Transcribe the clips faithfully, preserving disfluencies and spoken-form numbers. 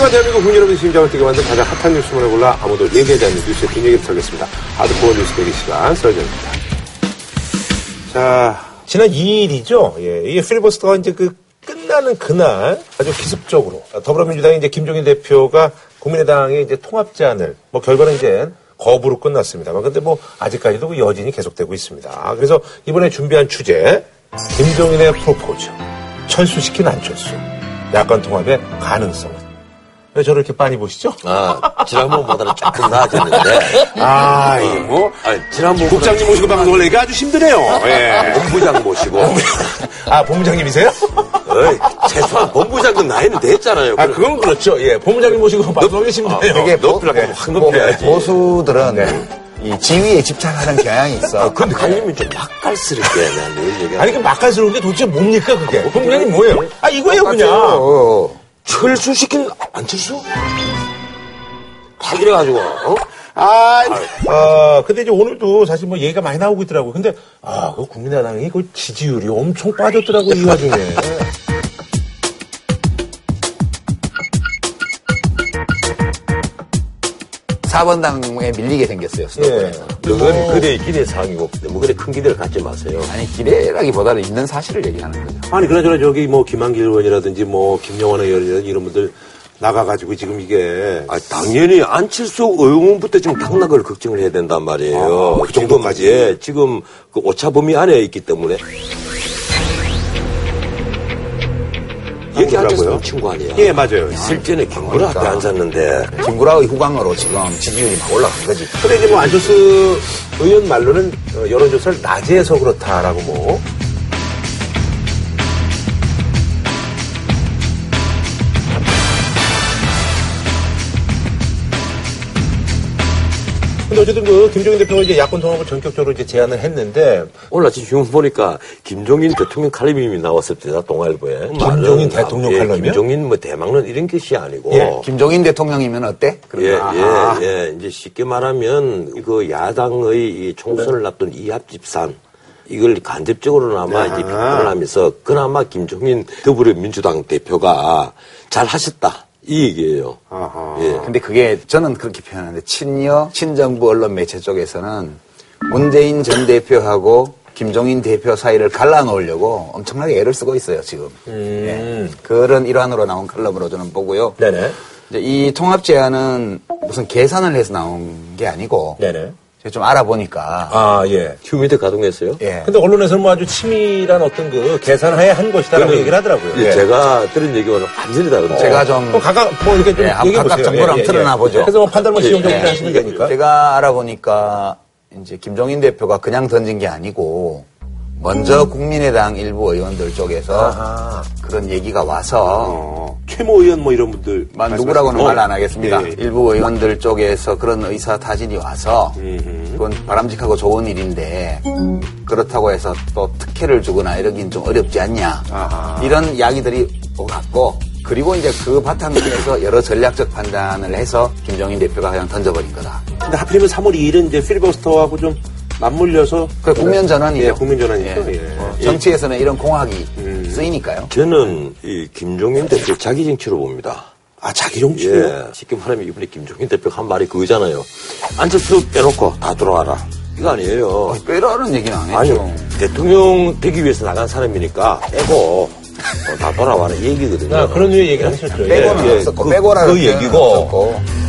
카드가 대한민국 국민 여러분의 심장을 뛰게 만든 가장 핫한 뉴스만을 골라 아무도 얘기하지 않는 뉴스의 뒷얘기를 털겠습니다. 하드코어 뉴스 대기 시간 썰전입니다. 자, 지난 이 일이죠. 예, 이 필리버스터가 이제 그 끝나는 그날 아주 기습적으로 더불어민주당이 이제 김종인 대표가 국민의당의 이제 통합 제안을 뭐 결과는 이제 거부로 끝났습니다만, 근데 뭐 아직까지도 그 여진이 계속되고 있습니다. 그래서 이번에 준비한 주제, 김종인의 프로포즈, 철수시킨 안철수, 야권 통합의 가능성은. 왜 저를 이렇게 빤히 보시죠? 아, 지난번보다는 조금 나아졌는데. 아, 이거. 아, 지난번 국장님 모시고 방송을 내기가 아주 힘드네요. 예. 본부장 모시고. 아, 본부장님이세요? 어이, 죄송한 본부장님 나이는 됐잖아요. 아, 그건 그렇죠. 예, 본부장님 모시고 방송을 힘드네요. 이게 높으려고 황금 해야지. 보수들은. 네. 이 지위에 집착하는 경향이 있어. 아, 근데 갈림이 좀 맛깔스럽게 나는 얘기. 아니 그 맛깔스러운 게 도대체 뭡니까 그게? 아, 본인이 뭐예요? 아 이거예요 그냥. 어. 철수 시킨 안철수? 다 그래가지고. 어? 아, 아, 근데 이제 오늘도 사실 뭐 얘기가 많이 나오고 있더라고. 근데 아, 그 국민의당이 그 지지율이 엄청 빠졌더라고 이 와중에. 사 번 당에 밀리게 생겼어요, 수도권에서. 예. 그건 그대의 기대 사항이고, 뭐, 그래 큰 기대를 갖지 마세요. 아니, 기대라기보다는 있는 사실을 얘기하는 거죠. 아니, 그나저나 저기 뭐, 김한길 의원이라든지 뭐, 김영환 의원이라든지 이런 분들 나가가지고 지금 이게. 아, 당연히 안철수 의원부터 지금 당락을 걱정을 해야 된단 말이에요. 아, 그 정도까지. 예, 지금 그 오차 범위 안에 있기 때문에. 이렇게 앉았으면 친구 아니야. 예, 맞아요. 실제는 김구라 앞에 그러니까. 앉았는데. 김구라의 후광으로 지금 지지율이 막 올라간 거지. 근데 이제 뭐 안철수 의원 말로는 여론조사를 낮에 해서 그렇다라고 뭐. 근데 어쨌든 그 김종인 대표가 이제 야권 통합을 전격적으로 이제 제안을 했는데 오늘 아침 지금 보니까 김종인 대통령 칼럼이 나왔습니다. 동아일보에. 김종인 대통령 칼럼이요? 예, 김종인 뭐 대망론 이런 것이 아니고. 예. 김종인 대통령이면 어때? 그러면. 예, 아. 예, 예. 이제 쉽게 말하면 그 야당의 이 총선을 앞둔 이합집산. 이걸 간접적으로나마 이제 비판을 하면서 그나마 김종인 더불어민주당 대표가 잘 하셨다. 이 얘기예요. 아하. 예. 근데 그게 저는 그렇게 표현하는데 친여, 친정부 언론 매체 쪽에서는 문재인 전 대표하고 김종인 대표 사이를 갈라놓으려고 엄청나게 애를 쓰고 있어요 지금. 음. 예. 그런 일환으로 나온 칼럼으로 저는 보고요. 네네. 이제 이 통합 제안은 무슨 계산을 해서 나온 게 아니고. 네네. 제가 좀 알아보니까. 아, 예. 휴미드 가동했어요? 예. 근데 언론에서는 뭐 아주 치밀한 어떤 그 계산하에 한 것이다라고 얘기를 하더라고요. 예. 제가 들은 얘기와는 완전히 다르네요. 제가 좀. 어, 각각, 뭐 이렇게 좀. 예, 각각 정보를 한번 틀어나 보죠. 그래서 뭐 판단 뭐 지형적으로 예, 하시면 되니까. 제가 알아보니까 이제 김종인 대표가 그냥 던진 게 아니고 먼저 국민의당 일부 의원들 쪽에서 아하. 그런 얘기가 와서 어. 최모 의원 뭐 이런 분들 만 누구라고는 말 안 하겠습니다. 네. 일부 의원들 쪽에서 그런 의사 타진이 와서 음흠. 그건 바람직하고 좋은 일인데 음. 그렇다고 해서 또 특혜를 주거나 이러긴 좀 어렵지 않냐 아하. 이런 이야기들이 오갔고 그리고 이제 그 바탕에서 여러 전략적 판단을 해서 김종인 대표가 그냥 던져버린 거다. 근데 하필이면 삼월 이일은 이제 필리버스터하고 좀 맞물려서 그 국면 전환이죠. 예, 국면 전환이죠. 예. 예. 어, 정치에서는 이런 공학이 음. 쓰이니까요. 저는 이 김종인 대표 자기 정치로 봅니다. 아, 자기 정치요? 예. 쉽게 말하면 이번에 김종인 대표가 한 말이 그거잖아요. 안철수 빼놓고 다 들어와라. 이거 아니에요. 아, 빼라는 얘기는 안 했죠. 아니요. 대통령 되기 위해서 나간 사람이니까 빼고 어, 다 돌아와라 이 얘기거든요. 아, 그런 류의 얘기를 하셨죠. 빼고는 예. 없었고 그, 빼고라는 그 얘기고. 없었고.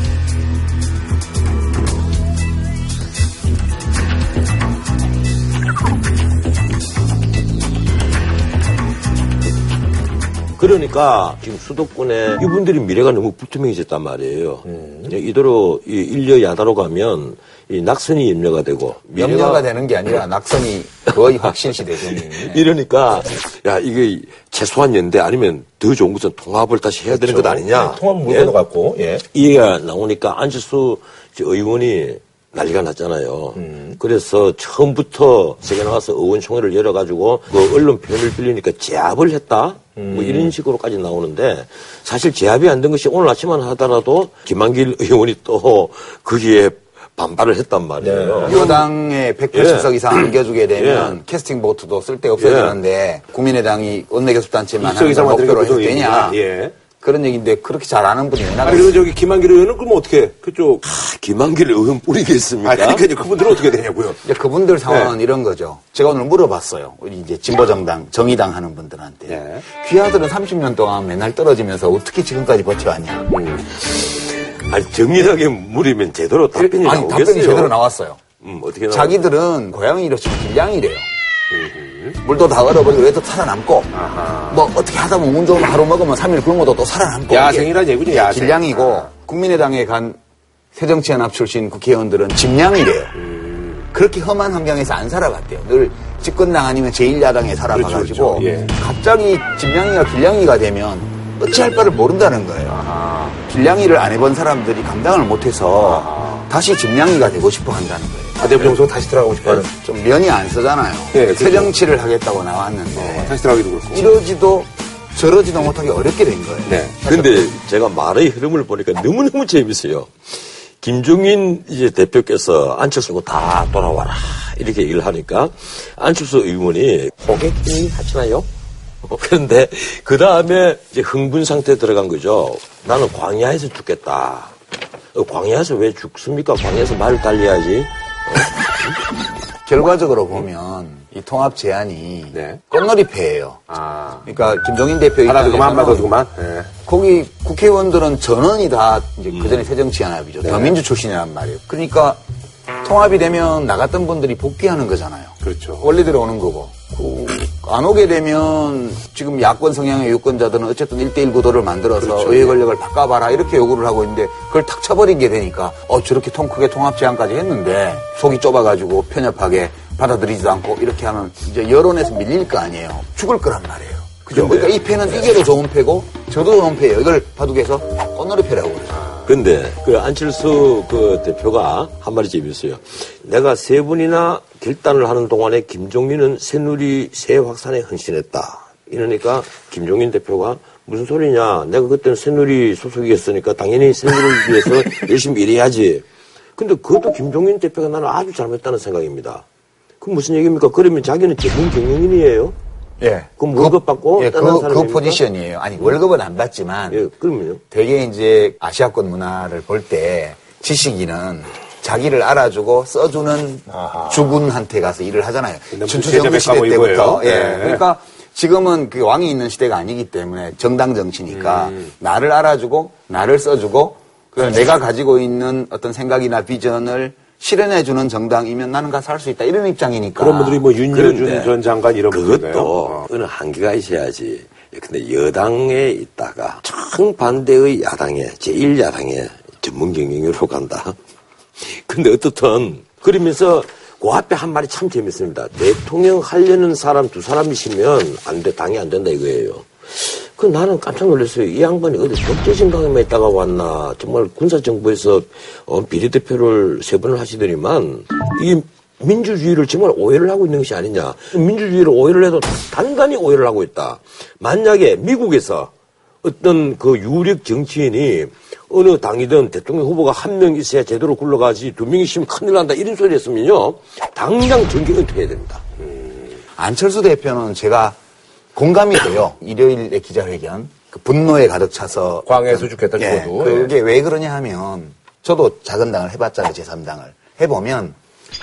그러니까 지금 수도권에 이분들이 미래가 너무 불투명해졌단 말이에요. 음. 이대로 이 일려 야다로 가면 이 낙선이 염려가 되고 미래가... 염려가 되는 게 아니라 낙선이 거의 확실시 되죠. 이러니까 야 이게 최소한 연대 아니면 더 좋은 것은 통합을 다시 해야 되는 것 아니냐. 네, 통합은 못 될 것 같고. 예. 이해가 나오니까 안철수 의원이 난리가 났잖아요. 음. 그래서 처음부터 세계 나와서 의원총회를 열어가지고 그 언론 표현을 빌리니까 제압을 했다. 음. 뭐 이런 식으로까지 나오는데 사실 제압이 안 된 것이 오늘 아침만 하더라도 김한길 의원이 또 거기에 반발을 했단 말이에요. 네. 여당에 백팔십 석 예. 이상 안겨주게 되면 예. 캐스팅 보트도 쓸데없어지는데 예. 국민의당이 원내교섭단체만 하는 걸 목표로 해도 되냐. 예. 그런 얘기인데 그렇게 잘 아는 분이 있나? 아, 그리고 저기 김한길 의원은 그럼 어떻게 해? 그쪽 아, 김한길 의원 뿌리겠습니까? 아, 그러니까 그분들은 어떻게 되냐고요? 이제 그분들 상황은 네. 이런 거죠. 제가 오늘 물어봤어요. 우리 이제 진보정당, 정의당 하는 분들한테 네. 귀하들은 삼십 년 동안 맨날 떨어지면서 어떻게 지금까지 버텨왔냐? 음. 아니 정의당에 물으면 제대로 답변이 아니, 나오겠어요? 답변이 제대로 나왔어요. 음, 어떻게 나왔어요? 자기들은 고양이로 치면 길냥이래요. 물도 다 얼어버리고 왜 또 살아남고 아하. 뭐 어떻게 하다 보면 운 좋으면 하루 먹으면 삼 일 굶어도 또 살아남고 야생이란 얘기죠. 야생. 길냥이고 아. 국민의당에 간 새정치연합 출신 국회의원들은 집냥이래요. 음. 그렇게 험한 환경에서 안 살아갔대요. 늘 집권당 아니면 제일 야당에 살아가가지고 그렇죠, 그렇죠. 예. 갑자기 집냥이가 길냥이가 되면 어찌할 바를 모른다는 거예요. 아하. 길냥이를 안 해본 사람들이 감당을 못해서 아하. 다시 집냥이가 되고 싶어 한다는 거예요. 아대부정서 다시 들어가고 싶어요. 좀 면이 안 쓰잖아요. 네, 새 정치를 그렇죠. 하겠다고 나왔는데 어, 다시 들어가기도 그렇고 이러지도 저러지도 못하게 어렵게 된 거예요. 네. 근데 제가 말의 흐름을 보니까 너무너무 재밌어요. 김종인 이제 대표께서 안철수고 다 돌아와라 이렇게 얘기를 하니까 안철수 의원이 호객이 하시나요? 그런데 그 다음에 이제 흥분 상태에 들어간 거죠. 나는 광야에서 죽겠다. 광야에서 왜 죽습니까? 광야에서 말을 달려야지. 결과적으로 보면 이 통합 제안이 네. 꽃놀이패예요. 아. 그러니까 김종인 대표 하나 그만 받아 그만. 네. 거기 국회의원들은 전원이 다 이제 음. 그전에 새정치연합이죠. 네. 더민주 출신이란 말이에요. 그러니까 통합이 되면 나갔던 분들이 복귀하는 거잖아요. 그렇죠. 원래대로 오는 거고. 그 안 오게 되면 지금 야권 성향의 유권자들은 어쨌든 일대일 구도를 만들어서 그렇죠. 의회 권력을 바꿔봐라 이렇게 요구를 하고 있는데 그걸 탁 쳐버린 게 되니까 어 저렇게 통 크게 통합 제안까지 했는데 속이 좁아가지고 편협하게 받아들이지도 않고 이렇게 하면 이제 여론에서 밀릴 거 아니에요. 죽을 거란 말이에요. 그죠? 그러니까 이 패는 이게도 좋은 패고 저도 좋은 패예요. 이걸 바둑에서 꽃놀이 패라고 그러죠. 근데, 그, 안철수, 그, 대표가 한 말이 재밌어요. 내가 세 분이나 결단을 하는 동안에 김종인은 새누리 새 확산에 헌신했다. 이러니까, 김종인 대표가 무슨 소리냐. 내가 그때는 새누리 소속이었으니까 당연히 새누리를 위해서 열심히 일해야지. 근데 그것도 김종인 대표가 나는 아주 잘못했다는 생각입니다. 그럼 무슨 얘기입니까? 그러면 자기는 전문 경영인이에요? 예. 그럼 월급 받고? 예, 그, 그 포지션이에요. 아니, 월급은 안 받지만. 예, 그럼요. 되게 이제 아시아권 문화를 볼 때 지식인은 자기를 알아주고 써주는 아하. 주군한테 가서 일을 하잖아요. 춘추전국 시대 때부터. 예. 네. 그러니까 지금은 그 왕이 있는 시대가 아니기 때문에 정당 정치니까 음. 나를 알아주고 나를 써주고 그렇죠. 내가 가지고 있는 어떤 생각이나 비전을 실현해주는 정당이면 나는 가서 할 수 있다. 이런 입장이니까. 그런 분들이 뭐 윤여준 전 장관 이런 분들. 그것도 어. 어느 한계가 있어야지. 근데 여당에 있다가 정반대의 야당에, 제일 야당에 전문 경영으로 간다. 근데 어떻든 그러면서 그 앞에 한 말이 참 재밌습니다. 대통령 하려는 사람 두 사람이시면 안 돼. 당이 안 된다 이거예요. 그 나는 깜짝 놀랐어요. 이 양반이 어디 독재신강에만 있다가 왔나. 정말 군사정부에서 어, 비례대표를 세 번을 하시더니만 이 민주주의를 정말 오해를 하고 있는 것이 아니냐. 민주주의를 오해를 해도 단단히 오해를 하고 있다. 만약에 미국에서 어떤 그 유력 정치인이 어느 당이든 대통령 후보가 한 명 있어야 제대로 굴러가지 두 명이 있으면 큰일 난다 이런 소리를 했으면요. 당장 정계 은퇴해야 됩니다. 음. 안철수 대표는 제가 공감이 돼요. 일요일에 기자회견. 그 분노에 가득 차서. 광해에서 죽겠다, 죽어도. 예, 그게 왜 그러냐 하면, 저도 작은 당을 해봤잖아요, 제삼 당을. 해보면,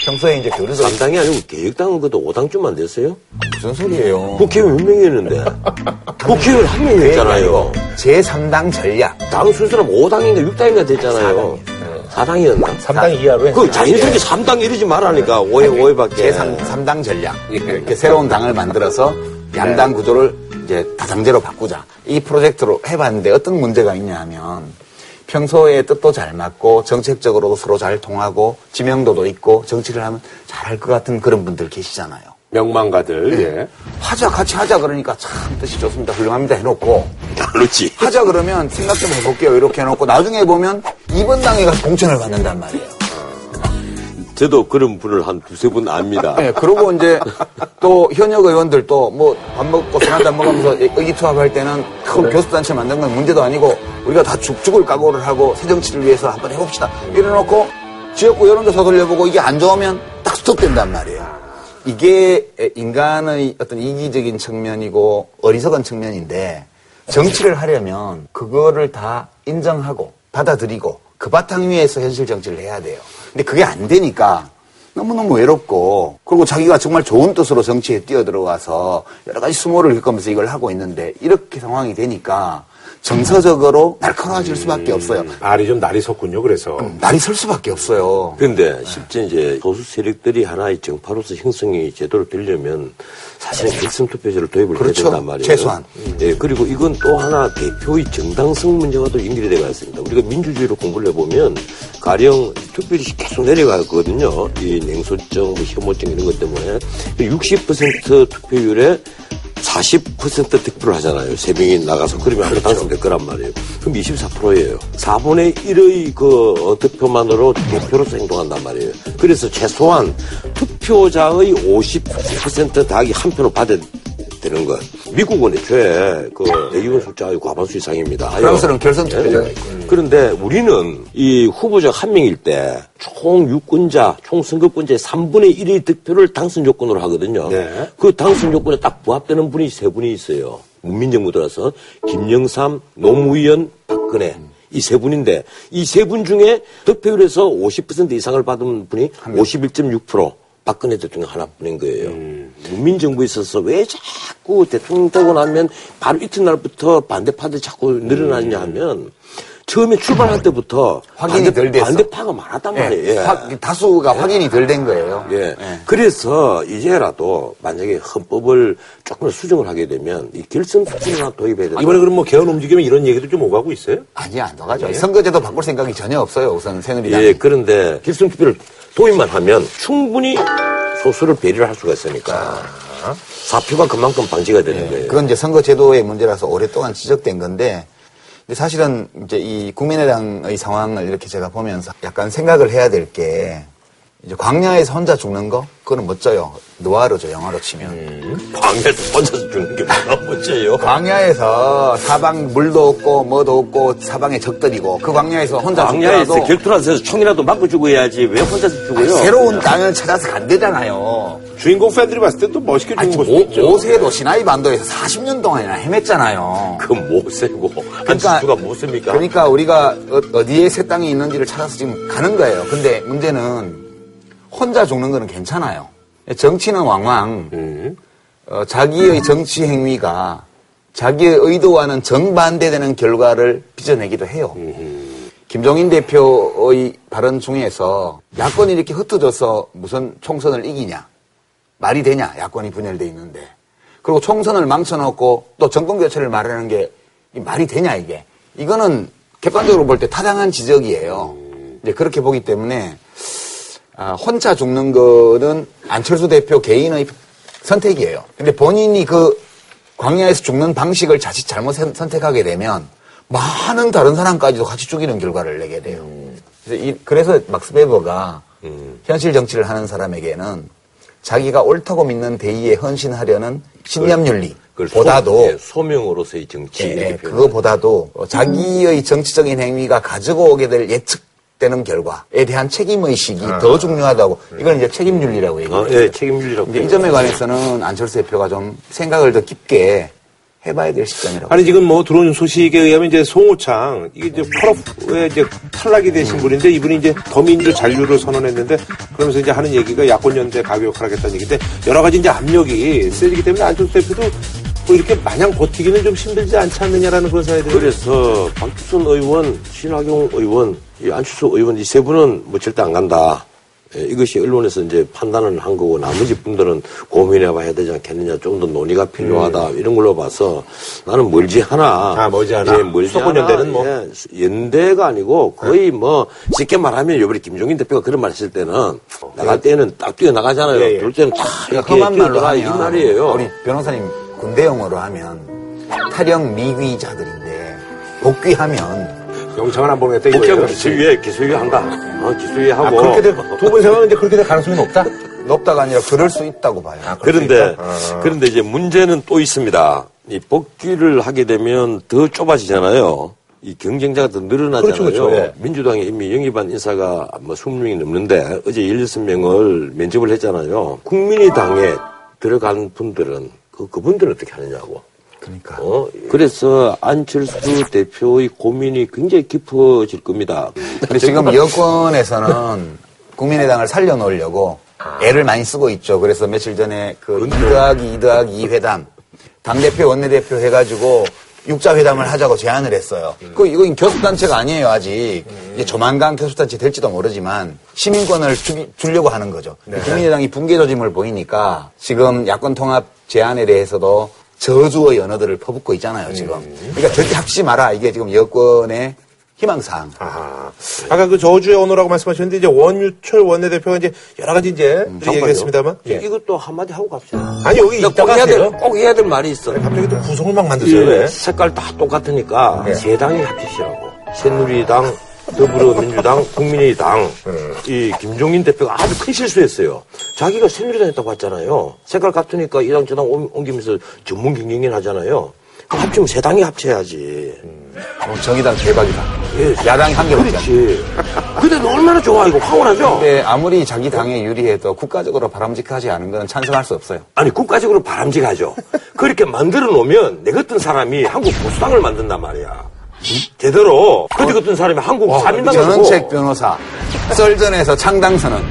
평소에 이제 교류도. 삼 당이 아니고 개혁당은 그래도 오 당쯤만 됐어요? 무슨 소리예요? 국회의원 몇 명이었는데. 국회의원 한 명이었잖아요. 제삼 당 전략. 당 순서로 오 당인가 육 당인가 됐잖아요. 사 당이었나? 삼 당 이하로 그 자연스럽게 삼 당 이러지 말라니까. 네. 오해, 오해밖에. 제삼 당 전략. 이렇게 새로운 당을 만들어서 양당 구조를 이제 다당제로 바꾸자. 이 프로젝트로 해봤는데 어떤 문제가 있냐 하면 평소에 뜻도 잘 맞고 정책적으로도 서로 잘 통하고 지명도도 있고 정치를 하면 잘할 것 같은 그런 분들 계시잖아요. 명망가들. 네. 예. 하자 같이 하자 그러니까 참 뜻이 좋습니다. 훌륭합니다 해놓고. 그렇지. 하자 그러면 생각 좀 해볼게요. 이렇게 해놓고 나중에 보면 이번 당에 가서 공천을 받는단 말이에요. 저도 그런 분을 한 두세 분 압니다. 네, 그러고 이제 또 현역 의원들도 뭐 밥 먹고 술 한잔 먹으면서 의기투합할 때는 큰 그래. 교수단체 만든 건 문제도 아니고 우리가 다 죽, 죽을 각오를 하고 새정치를 위해서 한번 해봅시다. 이래놓고 지역구 여론조사 돌려보고 이게 안 좋으면 딱 스톱된단 말이에요. 이게 인간의 어떤 이기적인 측면이고 어리석은 측면인데 정치를 하려면 그거를 다 인정하고 받아들이고 그 바탕 위에서 현실 정치를 해야 돼요. 근데 그게 안 되니까 너무너무 외롭고, 그리고 자기가 정말 좋은 뜻으로 정치에 뛰어들어가서 여러 가지 수모를 겪으면서 이걸 하고 있는데 이렇게 상황이 되니까 정서적으로 날카로워질 수밖에 음, 없어요. 날이 좀 날이 섰군요. 그래서 음, 날이 설 수밖에 없어요. 그런데 실제 이제 보수 세력들이 하나의 정파로서 형성이 제대로 되려면 사실은 결선 투표제를 도입을 그렇죠. 해야 된단 말이에요. 최소한. 네, 그리고 이건 또 하나 대표의 정당성 문제와도 연결이 되어 있습니다. 우리가 민주주의로 공부를 해보면 가령 투표율이 계속 내려가거든요. 이 냉소증, 뭐 혐오증 이런 것 때문에 육십 퍼센트 투표율에 사십 퍼센트 득표를 하잖아요. 세 명이 나가서 그러면 한 명 당선될 거란 말이에요. 그럼 이십사 퍼센트예요. 사분의 일의 그 득표만으로 대표로서 행동한단 말이에요. 그래서 최소한 투표자의 오십 퍼센트 닭이 한 표로 받은 되는 것. 미국은 애초에 그 의원 숫자가 과반수 이상입니다. 프랑스는 결선 투표제가 네. 있고. 그런데 우리는 이 후보자 한 명일 때 총 유권자, 총 선거권자의 삼분의 일의 득표를 당선 조건으로 하거든요. 네. 그 당선 조건에 딱 부합되는 분이 세 분이 있어요. 문민정부 들어서 김영삼, 노무현, 박근혜. 이 세 분인데 이 세 분 중에 득표율에서 오십 퍼센트 이상을 받은 분이 오십일 점 육 퍼센트. 박근혜 대통령 하나뿐인 거예요. 음. 문민정부에 있어서 왜 자꾸 대통령 되고 나면 바로 이튿날부터 반대파들이 자꾸 늘어나느냐 하면 처음에 출발할 때부터 확인이 덜 됐어. 반대파가 많았단 예. 말이에요. 예. 화, 다수가 예. 확인이 덜 된 거예요. 예. 예. 그래서 이제라도 만약에 헌법을 조금 수정을 하게 되면 이 결선 투표를 하나 도입해야 된다. 이번에 그럼 뭐 개헌 움직이면 이런 얘기도 좀 오가고 있어요? 아니, 안 오가죠. 예. 선거제도 바꿀 생각이 전혀 없어요. 우선 새누리당. 예, 그런데 결선 투표를 도입만 하면 충분히 소수를 배려를 할 수가 있으니까 사표가 그만큼 방지가 되는 예. 거예요. 그건 이제 선거제도의 문제라서 오랫동안 지적된 건데, 근데 사실은 이제 이 국민의당의 상황을 이렇게 제가 보면서 약간 생각을 해야 될 게, 이제 광야에서 혼자 죽는 거? 그거는 멋져요. 노아르죠, 영화로 치면. 음, 광야에서 혼자 죽는 게 뭐가 멋져요? 광야에서 사방 물도 없고 뭐도 없고 사방에 적들이고 그 광야에서 혼자 광야에서 죽더라도 결투라서 총이라도 맞고 죽어야지 왜 혼자서 죽어요? 아니, 새로운 땅을 찾아서 간대잖아요. 주인공 팬들이 봤을 때 또 멋있게 죽은 거 있죠. 모세도 시나이 반도에서 사십 년 동안이나 헤맸잖아요. 그 모세고 그러니까 누가 모세입니까? 그러니까 우리가 어디에 새 땅이 있는지를 찾아서 지금 가는 거예요. 근데 문제는 혼자 죽는 거는 괜찮아요. 정치는 왕왕 음. 어, 자기의 정치 행위가 자기의 의도와는 정반대되는 결과를 빚어내기도 해요. 음. 김종인 대표의 발언 중에서 야권이 이렇게 흩어져서 무슨 총선을 이기냐. 말이 되냐. 야권이 분열돼 있는데. 그리고 총선을 망쳐놓고 또 정권교체를 말하는 게 말이 되냐 이게. 이거는 객관적으로 볼 때 타당한 지적이에요. 이제 그렇게 보기 때문에 아, 혼자 죽는 거는 안철수 대표 개인의 선택이에요. 근데 본인이 그 광야에서 죽는 방식을 자칫 잘못 선택하게 되면 많은 다른 사람까지도 같이 죽이는 결과를 내게 돼요. 음. 그래서, 이, 그래서 막스 베버가 음. 현실 정치를 하는 사람에게는 자기가 옳다고 믿는 대의에 헌신하려는 신념윤리 보다도 예, 소명으로서의 정치 예, 그거보다도 음. 자기의 정치적인 행위가 가지고 오게 될 예측 되는 결과에 대한 책임의식이 아, 더 중요하다고. 이건 이제 책임윤리라고 얘기해요. 아, 예, 책임윤리라고. 이 점에 관해서는 안철수 대표가 좀 생각을 더 깊게 해봐야 될 시점이라고. 아니, 지금 뭐 들어온 소식에 의하면 이제 송호창, 이게 이제 펄업에 이제 탈락이 되신 음. 분인데 이분이 이제 더민주 잔류를 선언했는데 그러면서 이제 하는 얘기가 야권연대 가교역할 하겠다는 얘기인데 여러 가지 이제 압력이 세지기 때문에 안철수 대표도 뭐 이렇게 마냥 버티기는 좀 힘들지 않지 않느냐라는 그런 사회들. 그래서 박주순 의원, 신학용 의원, 이 안철수 의원 이 세 분은 뭐 절대 안 간다. 예, 이것이 언론에서 이제 판단을 한 거고 나머지 분들은 고민해봐야 되지 않겠느냐, 좀 더 논의가 필요하다 음. 이런 걸로 봐서 나는 멀지 하나. 아 멀지 하나. 예, 멀지 소권연대는 뭐 예, 연대가 아니고 거의 네. 뭐 쉽게 말하면 요번에 김종인 대표가 그런 말 했을 때는 어, 나갈 네. 때는 딱 뛰어 나가잖아요. 예, 예. 둘 때는 딱 이렇게 뛰어나가 이 말이에요. 우리 변호사님 군대 용어로 하면 탈영 미위자들인데 복귀하면. 영창을 안 보겠다 이거예요. 기수위에 기수위한다. 어, 기수위하고. 아, 그렇게 될 두 분 생각은 이제 그렇게 될 가능성이 높다. 높다가 아니라 그럴 수 있다고 봐요. 아, 그런데 아. 그런데 이제 문제는 또 있습니다. 이 복귀를 하게 되면 더 좁아지잖아요. 이 경쟁자가 더 늘어나잖아요. 그렇죠, 그렇죠. 예. 민주당에 이미 영입한 인사가 뭐 이십 명이 넘는데 어제 열여섯 명을 면접을 했잖아요. 국민의당에 들어간 분들은 그 그분들은 어떻게 하느냐고. 그러니까. 어? 그래서 안철수 대표의 고민이 굉장히 깊어질 겁니다. 근데 지금 여권에서는 국민의당을 살려놓으려고 애를 많이 쓰고 있죠. 그래서 며칠 전에 그 이 더하기 이 더하기 이 회담, 당대표 원내대표 해가지고 육자회담을 하자고 제안을 했어요. 음. 그, 이건 교섭단체가 아니에요, 아직. 음. 이제 조만간 교섭단체 될지도 모르지만, 시민권을 주, 주려고 하는 거죠. 네. 국민의당이 붕괴조짐을 보이니까, 지금 야권통합 제안에 대해서도 저주의 언어들을 퍼붓고 있잖아요, 지금. 음. 그러니까 절대 합치지 마라. 이게 지금 여권의 희망사항. 아, 아까 그 저주의 언어라고 말씀하셨는데, 이제 원유철 원내대표가 이제 여러 가지 이제 음, 얘기했습니다만. 예. 이것도 한마디 하고 갑시다. 아니, 여기 꼭 해야 될, 꼭 해야 될 말이 있어. 네, 갑자기 또 구성을 막 만드세요. 예. 색깔 다 똑같으니까, 네. 세 당이 합치시라고. 새누리당, 더불어민주당, 국민의당. 네. 이 김종인 대표가 아주 큰 실수했어요. 자기가 새누리당 했다고 했잖아요. 색깔 같으니까 이 당 저 당 옮기면서 전문 경쟁인 하잖아요. 합치면 세 당이 합쳐야지. 음. 어, 정의당 대박이다. 예, 야당이 한 개밖에 안 돼. 근데 얼마나 좋아, 이거 황홀하죠? 근데 아무리 자기 당에 유리해도 국가적으로 바람직하지 않은 건 찬성할 수 없어요. 아니, 국가적으로 바람직하죠. 그렇게 만들어 놓으면 내 같은 사람이 한국 보수당을 만든단 말이야. 제대로. 그때 같은 사람이 한국 사민당을 만들고. 전원책 변호사. 썰전에서 창당선언.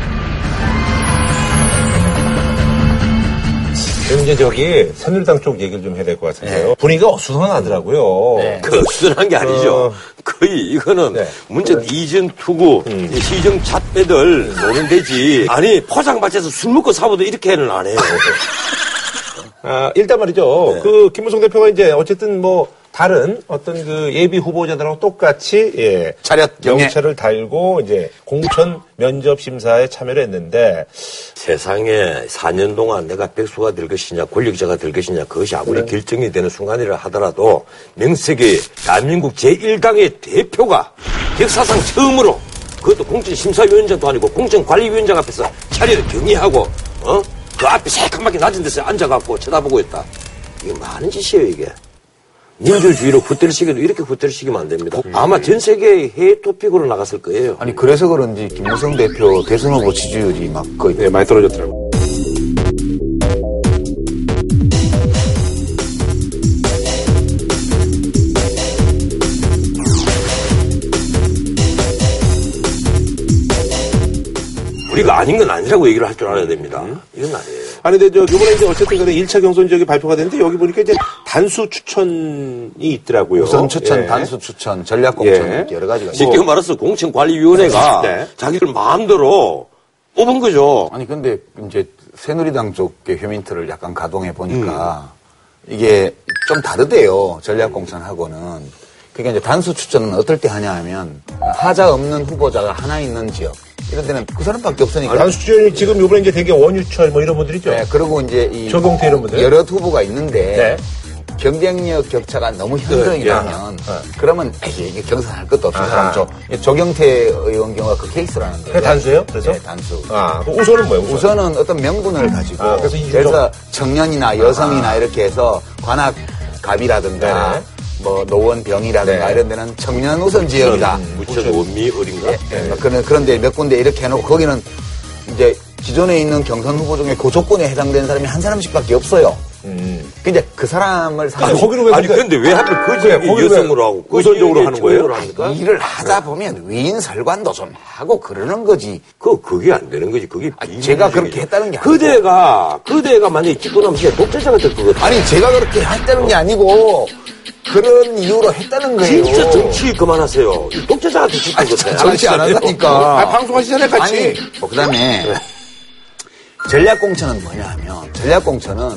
그럼 이제 저기 새누리당 쪽 얘기를 좀 해야 될 것 같은데요. 네. 분위기가 어수선하더라고요. 네. 그 어수선한 게 아니죠. 어... 거의 이거는 네. 문전 그래. 이전 투구, 음. 시정 잣배들 노는 데지. 아니 포장마차에서 술 먹고 사보도 이렇게는 안 해요. 아, 일단 말이죠. 네. 그 김무성 대표가 이제 어쨌든 뭐 다른 어떤 그 예비 후보자들하고 똑같이 예, 차렷 경찰을 달고 이제 공천 면접 심사에 참여를 했는데 세상에 사 년 동안 내가 백수가 될 것이냐 권력자가 될 것이냐 그것이 아무리 네. 결정이 되는 순간이라 하더라도 명색의 대한민국 제일 당의 대표가 역사상 처음으로 그것도 공천심사위원장도 아니고 공천관리위원장 앞에서 차렷 경의하고 어? 그 앞에 새까맣게 낮은 데서 앉아갖고 쳐다보고 있다. 이게 많은 짓이에요 이게. 민주주의로 후퇴를 시켜도 이렇게 후퇴를 시키면 안 됩니다. 아마 전 세계의 해외 토픽으로 나갔을 거예요. 아니 그래서 그런지 김무성 대표 대선 후보 지지율이 막 거의 네, 많이 떨어졌더라고요. 우리가 아닌 건 아니라고 얘기를 할 줄 알아야 됩니다. 이건 아니에요. 아니, 근데, 저, 요번에 이제 어쨌든 간에 일 차 경선 지역이 발표가 됐는데, 여기 보니까 이제 단수 추천이 있더라고요. 우선 추천, 예. 단수 추천, 전략 공천, 예. 여러 가지가 있어요. 쉽게 말해서 공천관리위원회가 네. 자기들 마음대로 뽑은 거죠. 아니, 근데 이제 새누리당 쪽의 휴민트를 약간 가동해 보니까 음. 이게 좀 다르대요. 전략 공천하고는. 그러니까 이제 단수 추천은 어떨 때 하냐 하면, 하자 없는 후보자가 하나 있는 지역. 이런 데는 그 사람밖에 없으니까. 아, 단수추천이 지금 요번에 이제 되게 원유철 뭐 이런 분들이죠. 네, 그리고 이제 이. 조경태 이런 분들. 여러 후보가 있는데. 네. 경쟁력 격차가 너무 현저히 나면. 네. 그러면, 에이, 이게 경선할 것도 없어. 아. 조경태 의원 경우가 그 케이스라는 거예요. 단수요? 그래서? 네, 단수. 아, 그 우선은 뭐예요? 우선? 우선은 어떤 명분을 가지고. 아, 그래서, 그래서 청년이나 여성이나 아. 이렇게 해서 관악갑이라든가. 네네. 뭐 노원병이라든가 네. 이런 데는 청년 우선 지역이다. 무천 원미 어린가? 네. 네. 네. 그런 그런데 몇 군데 이렇게 해놓고 거기는 이제 기존에 있는 경선 후보 중에 고조건에 해당되는 사람이 한 사람씩밖에 없어요. 음. 근데 그 사람을 사람 거기로 왜 아니 근데 왜 하필 그 여성으로 하고 우선적으로 하는 거예요? 합니까? 일을 하다 보면 위인설관도 좀 하고 그러는 거지. 그 그게 안 되는 거지. 그게 아니, 제가 그렇게 했다는 게 아니고. 그대가 그대가 만약에 찍고 나면 진짜 독재자가 될 거거든. 아니 제가 그렇게 했다는 게 아니고. 그런 이유로 했다는 거예요. 진짜 정치 그만하세요. 독재자가 되실 것 같아요. 정치 안 한다니까. 아, 방송하시잖아요, 같이. 아니, 뭐, 그 다음에 전략공천은 뭐냐 하면 전략공천은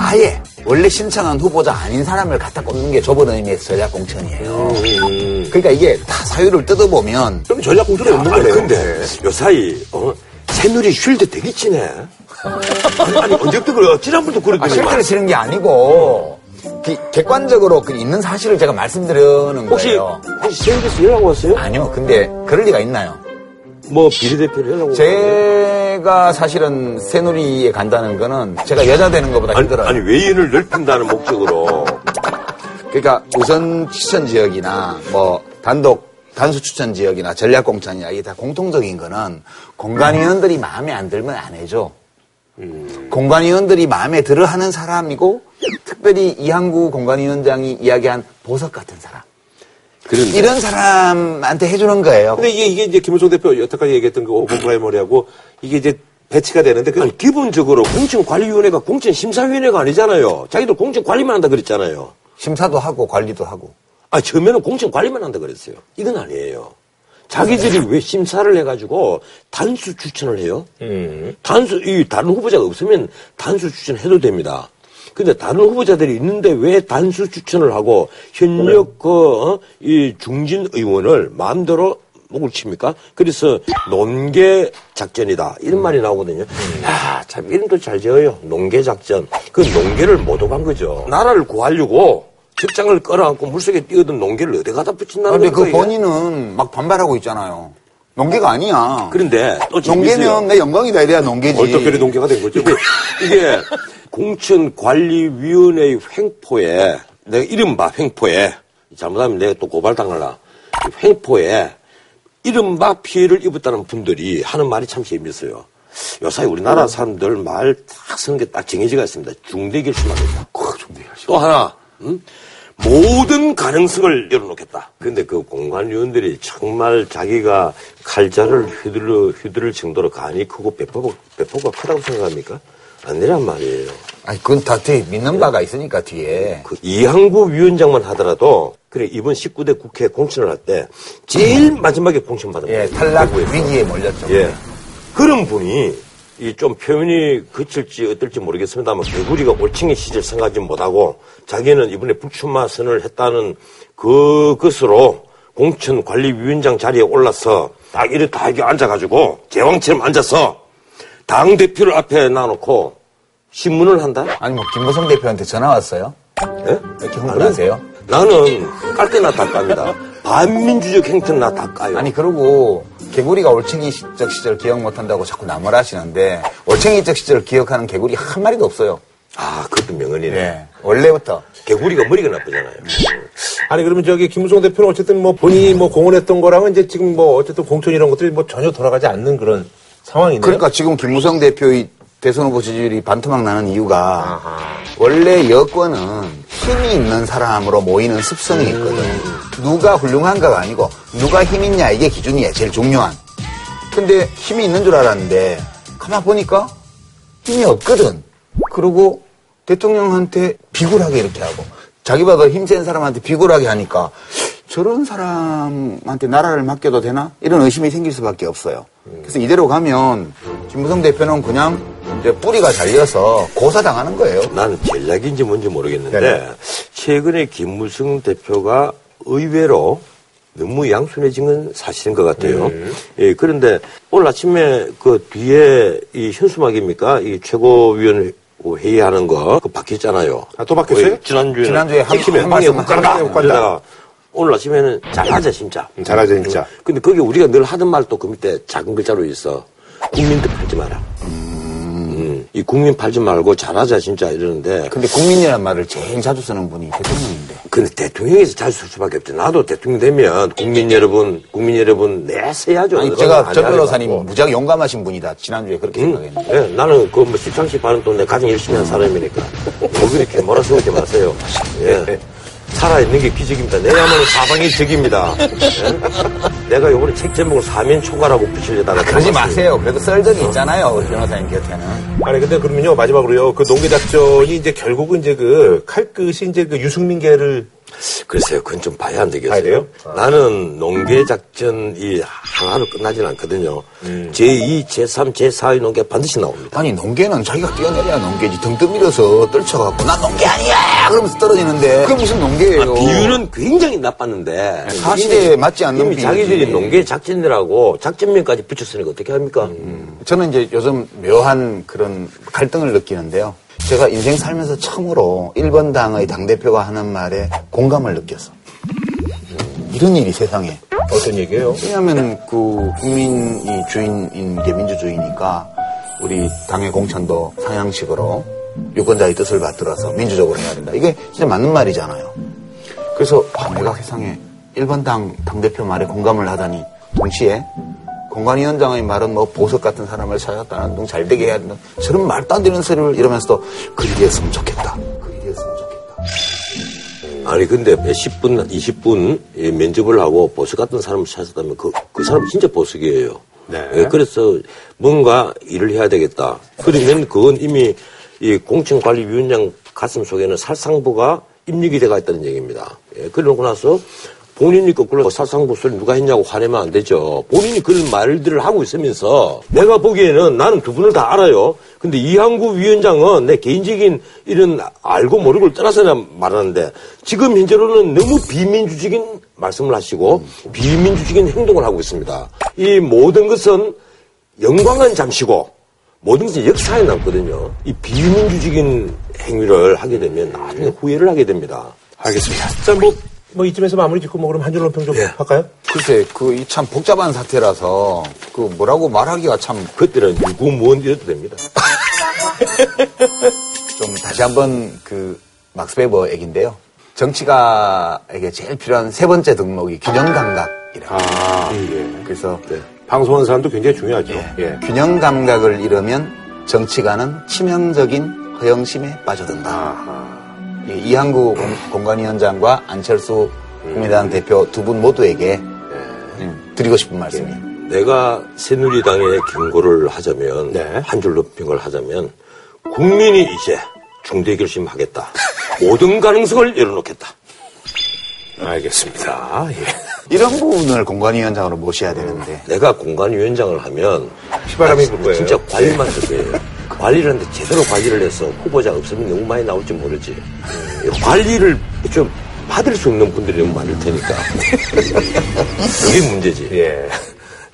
아예 원래 신청한 후보자 아닌 사람을 갖다 꽂는 게 좁은 의미에서 전략공천이에요. 음. 그러니까 이게 다 사유를 뜯어보면 그럼 전략공천이 없는 거예요. 근데 요 사이 어? 새누리 쉴 때 되게 치네. 아니, 아니 언제부터 그래요? 지난번도 그랬더니. 아, 실제로 치는 게 아니고. 기, 객관적으로 그 있는 사실을 제가 말씀드리는 혹시, 거예요. 혹시 제이비에스 연락 왔어요? 아니요. 근데 그럴 리가 있나요? 뭐 비례대표를 연락 왔어요? 제가 사실은 새누리에 간다는 거는 제가 여자 되는 것보다 아니, 힘들어요. 아니 외인을 넓힌다는 목적으로. 그러니까 우선 추천 지역이나 뭐 단독 단수 추천 지역이나 전략 공천이나 이게 다 공통적인 거는 공관위원들이 마음에 안 들면 안 해줘. 음. 공관위원들이 마음에 들어하는 사람이고 특별히 이한구 공관위원장이 이야기한 보석 같은 사람. 그런데. 이런 사람한테 해주는 거예요. 근데 이게, 이게 이제 김무성 대표 여태까지 얘기했던 그 오픈 프라이머리하고 이게 이제 배치가 되는데 그건 아니, 기본적으로 공천관리위원회가 공천심사위원회가 아니잖아요. 자기들 공천관리만 한다 그랬잖아요. 심사도 하고 관리도 하고. 아, 처음에는 공천관리만 한다 그랬어요. 이건 아니에요. 자기들이 왜 심사를 해가지고 단수 추천을 해요? 음. 단수, 이, 다른 후보자가 없으면 단수 추천해도 됩니다. 근데 다른 후보자들이 있는데 왜 단수 추천을 하고 현역, 그, 어, 이 중진 의원을 마음대로 목을 칩니까? 그래서 논개 작전이다. 이런 음. 말이 나오거든요. 음. 아, 참, 이름도 잘 지어요. 논개 작전. 그 논개를 못 오간 거죠. 나라를 구하려고 직장을 끌어안고 물속에 뛰어든 농계를 어디 가다 붙인다는 거예요. 그런데 그 본인은 막 반발하고 있잖아요. 농계가 아니야. 그런데 또 농계는 내 영광이다 이래야 농계지. 얼떨결에 농계가 된 거죠. 이게 공천관리위원회의 횡포에 내가 이른바 횡포에 잘못하면 내가 또 고발당할라. 횡포에 이른바 피해를 입었다는 분들이 하는 말이 참 재밌어요. 요사이 우리나라 사람들 말 딱 쓰는 게 딱 정해지가 있습니다. 중대결심하겠다. 또 하나. 음? 모든 가능성을 열어놓겠다. 근데 그 공관위원들이 정말 자기가 칼자를 휘둘러, 휘두를 정도로 간이 크고 배포가, 배포가 크다고 생각합니까? 아니란 말이에요. 아니, 그건 다 뒤에 믿는 바가 있으니까, 뒤에. 그 이항구 위원장만 하더라도, 그래, 이번 십구 대 국회 공천을 할 때, 제일 마지막에 공천받은 거예요. 예, 탈락 위기에 몰렸죠. 예. 그런 분이, 이 좀 표현이 그칠지 어떨지 모르겠습니다만 개구리가 올챙이 시절 생각하지 못하고 자기는 이번에 불출마 선언을 했다는 그것으로 공천관리위원장 자리에 올라서 딱 이래 다 이렇게 앉아가지고 제왕처럼 앉아서 당 대표를 앞에 놔놓고 신문을 한다? 아니 뭐 김무성 대표한테 전화 왔어요? 예? 이렇게 흥분하세요? 나는 깔 때나 다 깝니다. 반민주적 행태는 나 다 까요. 아니 그러고 개구리가 올챙이 시절, 시절 기억 못한다고 자꾸 남을 하시는데 올챙이 시절 기억하는 개구리 한 마리도 없어요. 아 그것도 명언이네. 네. 원래부터 개구리가 머리가 나쁘잖아요. 아니 그러면 저기 김무성 대표는 어쨌든 뭐 본인이 뭐 공언했던 거랑은 이제 지금 뭐 어쨌든 공천 이런 것들이 뭐 전혀 돌아가지 않는 그런 상황이네요. 그러니까 지금 김무성 대표의 대선 후보 지지율이 반토막 나는 이유가 아하. 원래 여권은 힘이 있는 사람으로 모이는 습성이 있거든. 음. 누가 훌륭한가가 아니고 누가 힘 있냐 이게 기준이야. 제일 중요한. 근데 힘이 있는 줄 알았는데 가만 보니까 힘이 없거든. 그리고 대통령한테 비굴하게 이렇게 하고 자기보다 힘센 사람한테 비굴하게 하니까 저런 사람한테 나라를 맡겨도 되나? 이런 의심이 생길 수밖에 없어요. 그래서 이대로 가면 김무성 대표는 그냥 이제 뿌리가 잘려서 고사당하는 거예요. 나는 전략인지 뭔지 모르겠는데 네. 최근에 김무성 대표가 의외로 너무 양순해진 건 사실인 것 같아요. 네. 예, 그런데 오늘 아침에 그 뒤에 이 현수막입니까? 이 최고위원 회의하는 거 그 바뀌었잖아요. 아, 또 바뀌었어요? 지난주에 지난주에 한팀에 방해 못 간다. 못 간다. 오늘 아침에는 잘하자 진짜. 잘하자 진짜. 근데 거기 우리가 늘 하던 말 또 그 밑에 작은 글자로 있어. 국민들 팔지 마라. 이 국민 팔지 말고 잘하자 진짜 이러는데 근데 국민이라는 말을 제일 자주 쓰는 분이 대통령인데 근데 대통령에서 자주 쓸 수밖에 없지. 나도 대통령 되면 국민 여러분 국민 여러분 내세야죠. 아니 제가 정 변호사님 무지하게 용감하신 분이다. 지난주에 그렇게 응? 생각했는데 네, 나는 그 뭐 십상시 반은 또 내 가장 열심히 한 사람이니까 뭐 그렇게 몰아세우지 마세요. 예. 살아있는 게 기적입니다. 내야말로 사방이 적입니다. 네? 내가 요번에 책 제목을 사면초과라고 붙이려다가 아, 그러지 마세요. 그래도 썰들이 있잖아요. 변호사님 곁에는. 아니 근데 그러면요 마지막으로요 그 농계작전이 이제 결국은 이제 그 칼끝이 이제 그 유승민계를 글쎄요 그건 좀 봐야 안 되겠어요. 봐야 돼요? 아. 나는 농계작전이 하나로 끝나진 않거든요. 음. 제이, 제삼, 제사의 농계 반드시 나옵니다. 아니 농계는 자기가 뛰어내려야 농계지 등등 밀어서 떨쳐갖고 난 농계 아니야 그러면서 떨어지는데 그게 무슨 농계예요. 아, 비유는 굉장히 나빴는데 사실에 맞지 않는 비유지. 자기들이 농계 작전이라고 작전명까지 붙였으니까 어떻게 합니까? 음. 저는 이제 요즘 묘한 그런 갈등을 느끼는데요. 제가 인생 살면서 처음으로 일 번 당의 당대표가 하는 말에 공감을 느꼈어. 이런 일이 세상에. 어떤 얘기예요? 왜냐하면 그 국민이 주인인 게 민주주의니까 우리 당의 공천도 상향식으로 유권자의 뜻을 받들어서 민주적으로 해야 된다. 이게 진짜 맞는 말이잖아요. 그래서 아, 내가 세상에 일 번 당 당대표 말에 공감을 하다니 동시에 공관위원장의 말은 뭐 보석 같은 사람을 찾았다는 둥 잘되게 해야 된다. 저런 말도 안 되는 소리를 이러면서도 그리겠으면 좋겠다. 그리겠으면 좋겠다. 아니 근데 십 분, 이십 분 면접을 하고 보석 같은 사람을 찾았다면 그, 그 사람 진짜 보석이에요. 네. 예, 그래서 뭔가 일을 해야 되겠다. 그러면 그건 이미 이 공천관리위원장 가슴 속에는 살상부가 입력이 돼가 있다는 얘기입니다. 예, 그러고 나서 본인이 거꾸로 살상부 소리 누가 했냐고 화내면 안 되죠. 본인이 그런 말들을 하고 있으면서 내가 보기에는 나는 두 분을 다 알아요. 근데 이한구 위원장은 내 개인적인 이런 알고 모르고를 떠나서나 말하는데 지금 현재로는 너무 비민주적인 말씀을 하시고 비민주적인 행동을 하고 있습니다. 이 모든 것은 영광은 잠시고 모든 것은 역사에 남거든요. 이 비민주적인 행위를 하게 되면 나중에 후회를 하게 됩니다. 알겠습니다. 자, 뭐. 뭐 이쯤에서 마무리 짓고 뭐 그럼 한 줄 논평 좀 예. 할까요? 글쎄 그 이 참 복잡한 사태라서 그 뭐라고 말하기가 참 그때는 누구 뭔 이래도 됩니다. 좀 다시 한번 그 막스 베버 얘기인데요. 정치가에게 제일 필요한 세 번째 덕목이 균형 감각이라고. 아, 예. 그래서 네. 방송하는 사람도 굉장히 중요하죠. 예. 예. 균형 감각을 잃으면 정치가는 치명적인 허영심에 빠져든다. 아하. 예, 이한구 공관위원장과 안철수 국민의당 대표 두 분 모두에게 네. 드리고 싶은 말씀이에요. 내가 새누리당에 경고를 하자면 네. 한 줄로 평을 하자면 국민이 이제 중대 결심하겠다. 모든 가능성을 열어놓겠다. 알겠습니다. 예. 이런 부분을 공관위원장으로 모셔야 되는데 음, 내가 공관위원장을 하면 피바람이 불 거예요. 진짜 관리만 해줘요. 관리를 하는데 제대로 관리를 해서 후보자가 없으면 너무 많이 나올지 모르지. 관리를 좀 받을 수 없는 분들이 너무 많을 테니까. 그게 문제지. 예.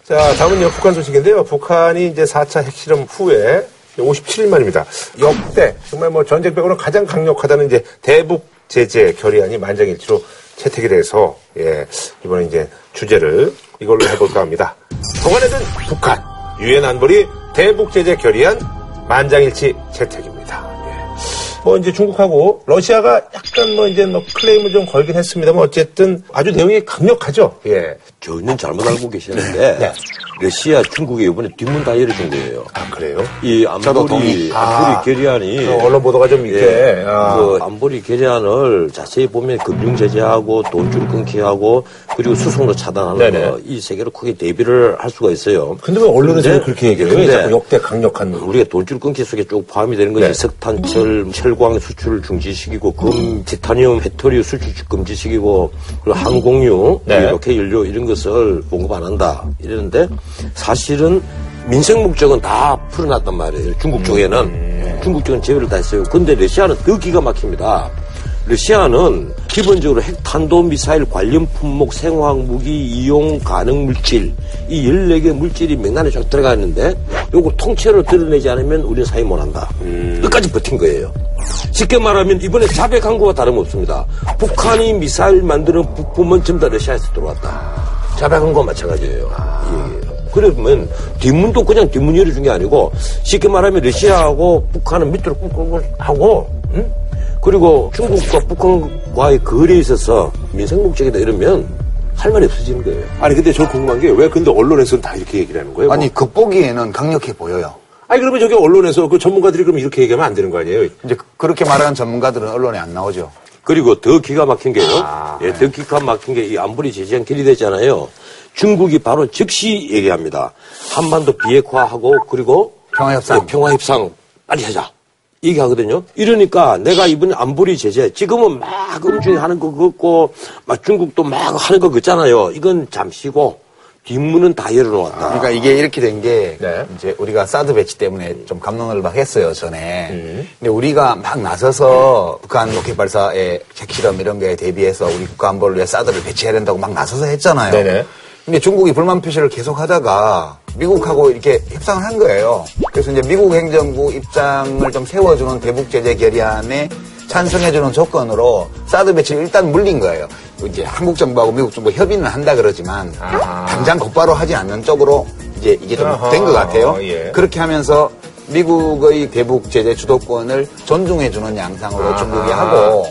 자, 다음은요, 북한 소식인데요. 북한이 이제 사 차 핵실험 후에 오십칠 일 만입니다. 역대, 정말 뭐 전쟁 빼고는 가장 강력하다는 이제 대북 제재 결의안이 만장일치로 채택이 돼서, 예, 이번에 이제 주제를 이걸로 해볼까 합니다. 동안에는 북한, 유엔 안보리 대북 제재 결의안 만장일치 채택입니다. 예. 뭐 이제 중국하고 러시아가 약간 뭐 이제 뭐 클레임을 좀 걸긴 했습니다만 어쨌든 아주 내용이 강력하죠. 예. 저는 잘못 알고 계시는데 네. 러시아 중국이 이번에 뒷문 다 열어준 거예요. 아 그래요? 이 안보리, 아, 안보리 결의안이 그 언론 보도가 좀 이렇게 예. 아. 그 안보리 결의안을 자세히 보면 금융 제재하고 돈줄 끊기 하고 그리고 수송로 차단하는 거 이 세 개로 크게 대비를 할 수가 있어요. 근데 왜 언론에서 그렇게 얘기해요? 근데 자꾸 역대 강력한 우리가 돈줄 끊기 속에 쭉 포함이 되는 거지. 네. 석탄, 철, 철광 수출 중지시키고 금, 음. 티타늄, 페트롤 수출 금지시키고 그리고 항공유, 네. 로켓 연료 이런 것을 공급 안 한다 이러는데 사실은 민생 목적은 다 풀어놨단 말이에요. 중국 쪽에는 음. 중국 쪽은 제외를 다 했어요. 근데 러시아는 더 기가 막힙니다. 러시아는 기본적으로 핵탄도미사일 관련 품목 생화학무기 이용 가능 물질 이 열네 개 물질이 맥란에 쫙 들어가 있는데 요거 통째로 드러내지 않으면 우리는 사이 못한다. 음. 끝까지 버틴 거예요. 쉽게 말하면 이번에 자백한 거와 다름없습니다. 북한이 미사일 만드는 부품은 전부 다 러시아에서 들어왔다. 자백한 거와 마찬가지예요. 아. 예. 그러면 뒷문도 그냥 뒷문 열어준 게 아니고 쉽게 말하면 러시아하고 북한은 밑으로 꾹꾹 하고 응? 그리고 중국과 북한과의 거리에 있어서 민생 목적이다 이러면 할 말이 없어지는 거예요. 아니 근데 저 궁금한 게 왜 근데 언론에서는 다 이렇게 얘기를 하는 거예요? 아니 뭐? 겉보기에는 강력해 보여요. 아니 그러면 저게 언론에서 그 전문가들이 그럼 이렇게 얘기하면 안 되는 거 아니에요? 이제 그렇게 말하는 전문가들은 언론에 안 나오죠. 그리고 더 기가 막힌 게요. 아, 예, 네. 더 기가 막힌 게 이 안보리 제재안 결의됐잖아요. 중국이 바로 즉시 얘기합니다. 한반도 비핵화하고 그리고 평화협상, 네, 평화협상 빨리 하자. 얘기하거든요. 이러니까 내가 이번 안보리 제재 지금은 막 엄중히 하는 거 같고 막 중국도 막 하는 거 같잖아요. 이건 잠시고 뒷문은 다 열어놓았다. 아, 그러니까 이게 이렇게 된 게 네. 이제 우리가 사드 배치 때문에 좀 감론을 막 했어요 전에. 음. 근데 우리가 막 나서서 음. 북한 로켓 발사의 핵실험 이런 거에 대비해서 우리 국가 안보를 위해 사드를 배치해야 된다고 막 나서서 했잖아요. 네네. 근데 중국이 불만 표시를 계속하다가 미국하고 이렇게 협상을 한 거예요. 그래서 이제 미국 행정부 입장을 좀 세워주는 대북 제재 결의안에 찬성해주는 조건으로 사드 배치를 일단 물린 거예요. 이제 한국 정부하고 미국 정부 협의는 한다 그러지만 아하. 당장 곧바로 하지 않는 쪽으로 이제 이게 좀 된 것 같아요. 예. 그렇게 하면서 미국의 대북 제재 주도권을 존중해주는 양상으로 아하. 중국이 하고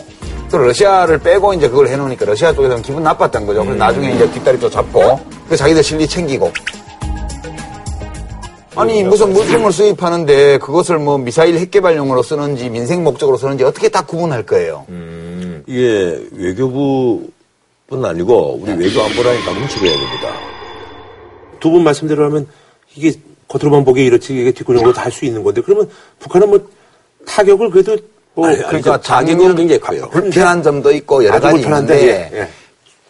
또 러시아를 빼고 이제 그걸 해놓으니까 러시아 쪽에서는 기분 나빴던 거죠. 그래서 음. 나중에 이제 뒷다리 또 잡고 그 자기들 실리 챙기고. 아니 무슨 물품을 수입하는데 그것을 뭐 미사일 핵개발용으로 쓰는지 민생 목적으로 쓰는지 어떻게 딱 구분할 거예요. 음. 음. 이게 외교부뿐 아니고 우리 외교안보라인 강구치를 해야 됩니다. 두 분 말씀대로 하면 이게 겉으로만 보기에 이렇지 이게 뒷구정도 다 할 수 있는 건데 그러면 북한은 뭐 타격을 그래도 뭐 아니, 그러니까 타격은 굉장히 커요. 불편한 점도 있고 여러 가지 있는데 예, 예.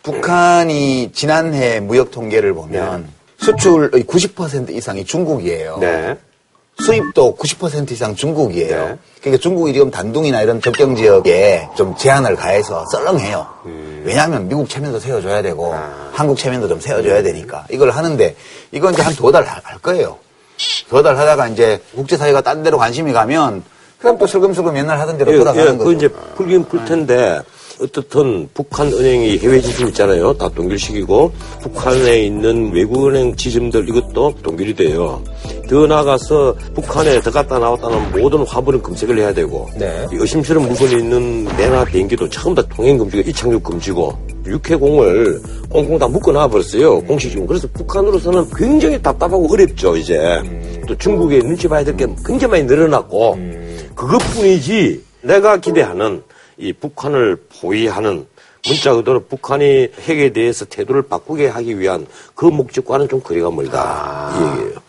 북한이 지난해 무역 통계를 보면 네. 수출의 구십 퍼센트 이상이 중국이에요. 네. 수입도 구십 퍼센트 이상 중국이에요. 네. 그러니까 중국이 지금 단둥이나 이런 접경 지역에 좀 제한을 가해서 썰렁해요. 음. 왜냐하면 미국 체면도 세워줘야 되고 아. 한국 체면도 좀 세워줘야 되니까 이걸 하는데 이건 이제 한 두 달 할 거예요. 두 달 하다가 이제 국제사회가 딴 데로 관심이 가면 그럼 또 슬금슬금 옛날 하던 대로 예, 돌아가는 예, 거죠. 그 이제 불긴 불 텐데. 어떻든 북한은행이 해외지주 있잖아요. 다 동결식이고 북한에 있는 외국은행 지점들 이것도 동결이 돼요. 더 나아가서 북한에 들어갔다 나왔다는 모든 화물은 검색을 해야 되고 네. 의심스러운 물건이 있는 내나 비행기도 처음 다 통행금지고 이착륙금지고 육해공을 꽁꽁 다 묶어놔버렸어요. 음. 공식적으로. 그래서 북한으로서는 굉장히 답답하고 어렵죠. 이제 음. 또 중국에 눈치 봐야 될 게 굉장히 많이 늘어났고 음. 그것뿐이지 내가 기대하는 이 북한을 포위하는 문자 그대로 북한이 핵에 대해서 태도를 바꾸게 하기 위한 그 목적과는 좀 거리가 멀다 아, 이 얘기예요.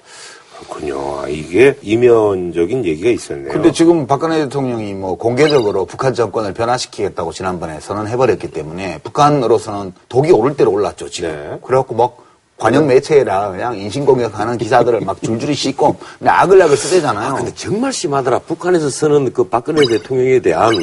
그렇군요. 이게 이면적인 얘기가 있었네요. 근데 지금 박근혜 대통령이 뭐 공개적으로 북한 정권을 변화시키겠다고 지난번에 선언해버렸기 때문에 북한으로서는 독이 오를 대로 올랐죠 지금. 네. 그래갖고 막 관영 매체에라 그냥 인신공격하는 기사들을 막 줄줄이 씻고 악을 악을 쓰대잖아요. 아, 근데 정말 심하더라. 북한에서 쓰는 그 박근혜 대통령에 대한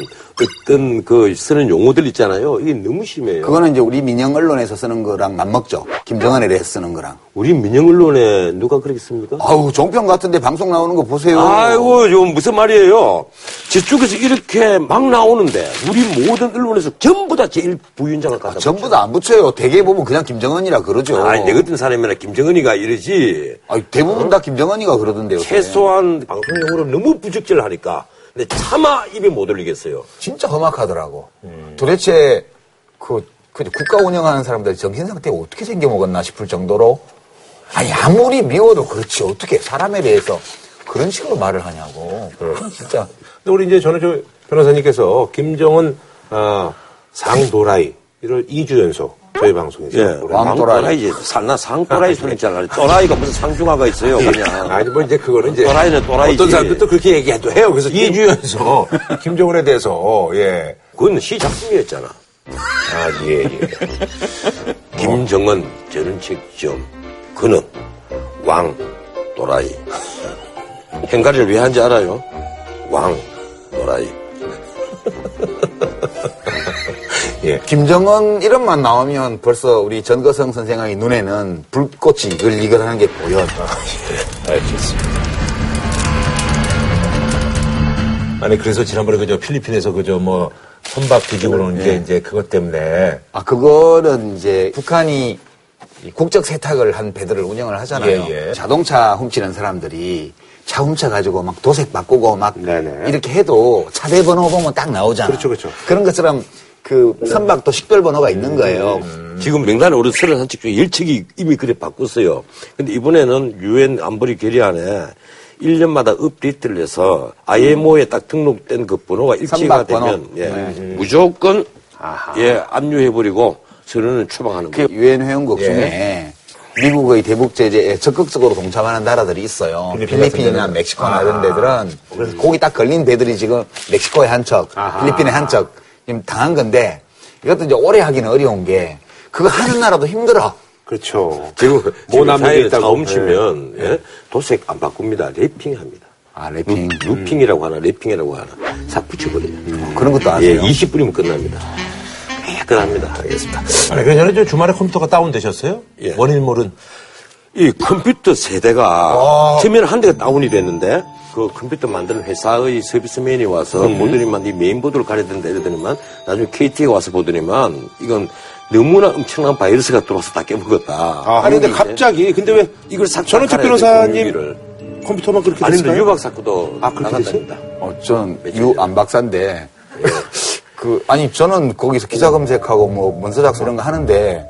어떤 그 쓰는 용어들 있잖아요. 이게 너무 심해요. 그거는 이제 우리 민영 언론에서 쓰는 거랑 맞먹죠. 김정은에 대해서 쓰는 거랑. 우리 민영 언론에 누가 그렇게 씁니까? 아우 종편 같은데 방송 나오는 거 보세요. 아이고 이거 무슨 말이에요. 저쪽에서 이렇게 막 나오는데 우리 모든 언론에서 전부 다 제일 부위원장을 갖다 아, 전부 다 안 붙여요. 대개 보면 그냥 김정은이라 그러죠. 아니 내 같은 사람이나 김정은이가 이러지. 아니 대부분 어? 다 김정은이가 그러던데요. 최소한 방송용으로 너무 부적절하니까 근데 차마 입에 못 올리겠어요. 진짜 험악하더라고. 음. 도대체 그, 그 국가 운영하는 사람들 정신상태가 어떻게 생겨먹었나 싶을 정도로 아니 아무리 미워도 그렇지 어떻게 사람에 대해서 그런 식으로 말을 하냐고. 네. 진짜. 근데 우리 이제 저는 저 변호사님께서 김정은 어, 상도라이 이를 이 주 연속 저희 방송에서 예, 왕도라이 산나 상도라이 소리 잘라. 또라이가 무슨 상중하가 있어요 그냥. 아니 뭐 이제 그거는 이제 또라이는 또라이. 어떤 사람들 또 그렇게 얘기해도 해요. 그래서 이 주 연속 김정은에 대해서 예. 그건 시작품이었잖아. 아 예. 예. 김정은 저런 책점. 그는 왕, 도라이. 행가리를 왜 하는지 알아요? 왕, 도라이. 예. 김정은 이름만 나오면 벌써 우리 전거성 선생의 눈에는 불꽃이 이글이글 하는 게 보여. 아, 예. 알겠습니다. 아니, 그래서 지난번에 그저 필리핀에서 그저 뭐 선박 뒤집어 놓은 게 이제 그것 때문에. 아, 그거는 이제 북한이 국적 세탁을 한 배들을 운영을 하잖아요. 예, 예. 자동차 훔치는 사람들이 차 훔쳐가지고 막 도색 바꾸고 막 네네. 이렇게 해도 차대 번호 보면 딱 나오잖아. 그렇죠, 그렇죠. 그런 것처럼 그 선박도 식별 번호가 있는 거예요. 음. 지금 명단에 오른 서른한 척 중에 열 척이 이미 그래 바꿨어요. 근데 이번에는 유엔 안보리 결의안에 일 년마다 업데이트를 해서 아이엠오에 딱 등록된 그 번호가 일치가 되면 예. 네. 무조건 아하. 예 압류해버리고 서류는 추방하는 거예요. 유엔 회원국 예. 중에 미국의 대북 제재에 적극적으로 동참하는 나라들이 있어요. 필리핀이나 멕시코나 아. 이런 데들은 그래서 거기 딱 걸린 배들이 지금 멕시코에 한 척, 아하. 필리핀에 한 척 지금 당한 건데 이것도 이제 오래 하기는 어려운 게 그거 하는 나라도 힘들어. 그렇죠. 지금 모남에 다 훔치면 네. 예? 도색 안 바꿉니다. 랩핑합니다. 아, 랩핑. 루, 루핑이라고 하나, 랩핑이라고 하나. 싹 붙여버려요. 음. 그런 것도 아세요? 예, 이십 분이면 끝납니다. 합니다. 알겠습니다. 아니, 그래서 저는 주말에 컴퓨터가 다운되셨어요? 예. 원인 모른. 이 컴퓨터 세대가, 터미널 한 대가 다운이 됐는데, 그 컴퓨터 만드는 회사의 서비스맨이 와서 음. 보더니만, 이 메인보드를 가려야 된다 이러더니만, 나중에 케이티가 와서 보더니만, 이건 너무나 엄청난 바이러스가 들어와서 다 깨먹었다. 아, 아니, 근데 갑자기, 근데 왜 이걸 싹, 전원책 변호사님. 컴퓨터만 그렇게 됐어요? 아닌데, 유박사쿠도 아, 나간답니다. 어, 전 유 안 박사인데. 예. 그, 아니, 저는 거기서 기사 검색하고 뭐, 문서 작성 이런 거 하는데,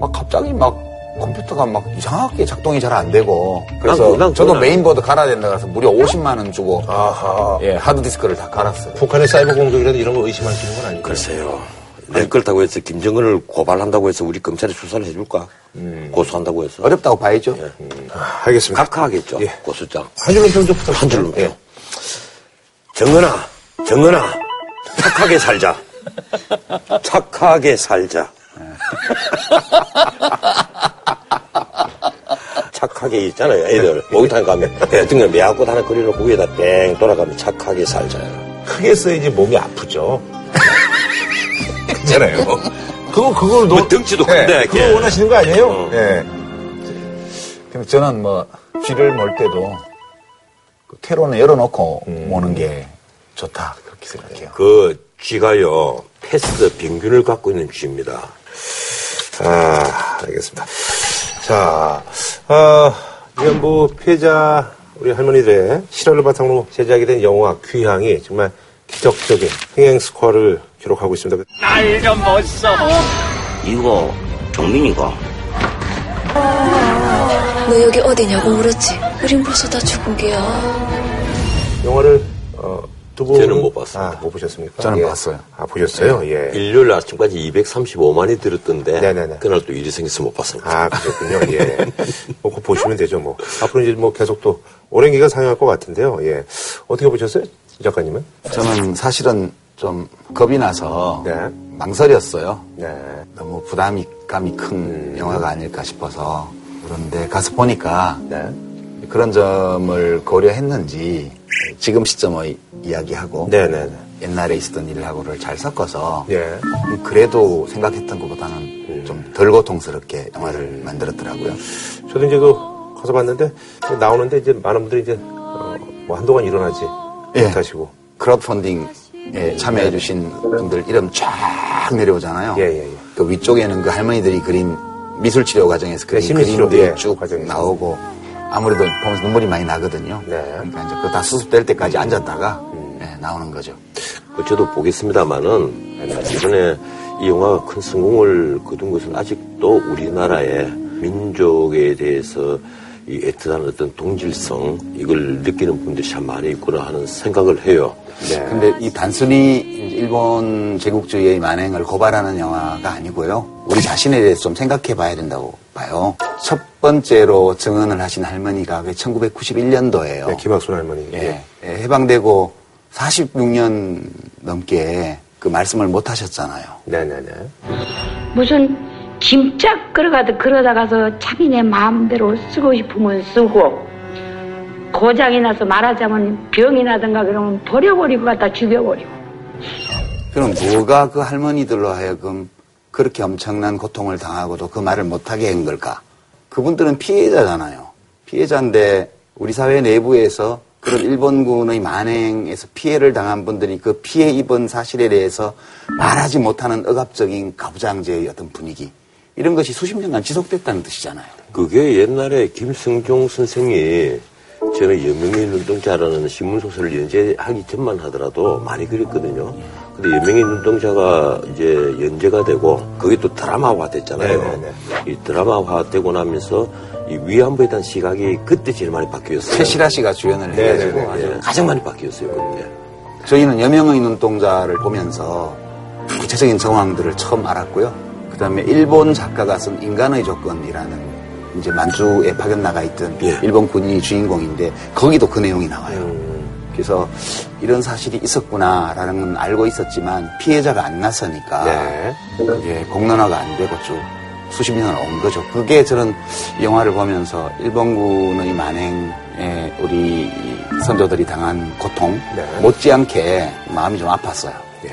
막 갑자기 막 컴퓨터가 막 이상하게 작동이 잘 안 되고 그래서 난, 난 저도 메인보드 갈아야 된다 그래서 무려 오십만 원 주고 아하. 예, 하드디스크를 다 갈았어요. 북한의 사이버 공격이라도 이런 거 의심할 수 있는 건 아니에요? 글쎄요. 내 걸다고 해서 김정은을 고발한다고 해서 우리 검찰이 수사를 해줄까? 음. 고소한다고 해서 어렵다고 봐야죠. 예. 음. 아, 알겠습니다. 각하하겠죠. 예. 고소장. 한 줄로 평 부탁. 한 줄로. 예. 정은아, 정은아, 착하게 살자. 착하게 살자. 착하게 있잖아요, 애들. 목욕탕 가면 등을 매하고 하는 거리로 위에다 뺑 돌아가면 착하게 살자. 크게 써야지 몸이 아프죠. 그잖아요. 그거 그걸 너 뭐, 등치도 네, 큰데 그거 걔. 원하시는 거 아니에요? 어. 네. 그럼 저는 뭐 쥐를 몰 때도 그 퇴로는 열어놓고 음. 모는 게 좋다 그렇게 생각해요. 그 쥐가요 패스 병균을 갖고 있는 쥐입니다. 아, 알겠습니다. 자, 어, 이한구 피해자 우리 할머니들의 실화를 바탕으로 제작이 된 영화 귀향이 정말 기적적인 흥행 스코어를 기록하고 있습니다. 나 이거 멋있어. 이거 정민이가. 너 여기 어디냐고 물었지. 우린 벌써 다 죽은 게야. 영화를 어, 두 분. 저는 못 봤습니다. 아, 못 보셨습니까? 저는 예. 봤어요. 아, 보셨어요? 예. 예. 일요일 아침까지 이백삼십오만이 들었던데. 네네네. 그날 또 일이 생겨서 못 봤습니다. 아, 그렇군요. 예. 뭐, 그거 보시면 되죠, 뭐. 앞으로 이제 뭐 계속 또 오랜 기간 상영할 것 같은데요. 예. 어떻게 보셨어요? 작가님은? 저는 사실은 좀 겁이 나서 네. 망설였어요. 네. 너무 부담감이 큰 음. 영화가 아닐까 싶어서. 그런데 가서 보니까 네. 그런 점을 고려했는지 지금 시점의 이야기하고 네, 네, 네. 옛날에 있었던 일하고를 잘 섞어서 네. 그래도 생각했던 것보다는 음. 좀 덜 고통스럽게 영화를 음. 만들었더라고요. 저도 이제 그 가서 봤는데 나오는데 이제 많은 분들이 이제 어, 뭐 한동안 일어나지 예. 하시고 크라우드펀딩 예, 참여해주신 분들 이름 쫙 내려오잖아요. 예, 예, 예. 그 위쪽에는 그 할머니들이 그린 미술치료 과정에서 그린 네, 그림들이 예, 쭉 과정에서. 나오고 아무래도 보면서 눈물이 많이 나거든요. 네. 그러니까 이제 그거 다 수습될 때까지 앉았다가 음. 예, 나오는 거죠. 저도 보겠습니다만은 이번에 이 영화가 큰 성공을 거둔 것은 아직도 우리나라의 민족에 대해서 이 애틋한 어떤 동질성 이걸 느끼는 분들이 참 많이 있구나 하는 생각을 해요. 네. 근데 이 단순히 일본 제국주의의 만행을 고발하는 영화가 아니고요. 우리 자신에 대해서 좀 생각해 봐야 된다고 봐요. 첫 번째로 증언을 하신 할머니가 천구백구십일년도예요. 네, 김학순 할머니. 예. 예. 해방되고 사십육년 넘게 그 말씀을 못 하셨잖아요. 네네네. 무슨 짐짝 걸어가도 걸어다가서 자기네 마음대로 쓰고 싶으면 쓰고 고장이 나서 말하자면 병이 나든가 그러면 버려버리고 갖다 죽여버리고. 그럼 뭐가 그 할머니들로 하여금 그렇게 엄청난 고통을 당하고도 그 말을 못하게 한 걸까? 그분들은 피해자잖아요. 피해자인데 우리 사회 내부에서 그런 일본군의 만행에서 피해를 당한 분들이 그 피해 입은 사실에 대해서 말하지 못하는 억압적인 가부장제의 어떤 분위기. 이런 것이 수십 년간 지속됐다는 뜻이잖아요. 그게 옛날에 김승종 선생이 저는 여명의 눈동자라는 신문소설을 연재하기 전만 하더라도 많이 그랬거든요. 근데 여명의 눈동자가 이제 연재가 되고 그게 또 드라마화 됐잖아요. 네네네. 이 드라마화 되고 나면서 이 위안부에 대한 시각이 그때 제일 많이 바뀌었어요. 최시라 씨가 주연을 해가지고 네. 가장 많이 바뀌었어요. 그때. 저희는 여명의 눈동자를 보면서 구체적인 정황들을 처음 알았고요. 그 다음에 일본 작가가 쓴 인간의 조건이라는 이제 만주에 파견 나가 있던 예. 일본 군인이 주인공인데 거기도 그 내용이 나와요. 음. 그래서 이런 사실이 있었구나라는 건 알고 있었지만 피해자가 안 나서니까 네. 예, 공론화가 안 되고 쭉 수십 년을 온 거죠. 그게 저는 영화를 보면서 일본군의 만행에 우리 선조들이 당한 고통 네. 못지않게 마음이 좀 아팠어요. 예.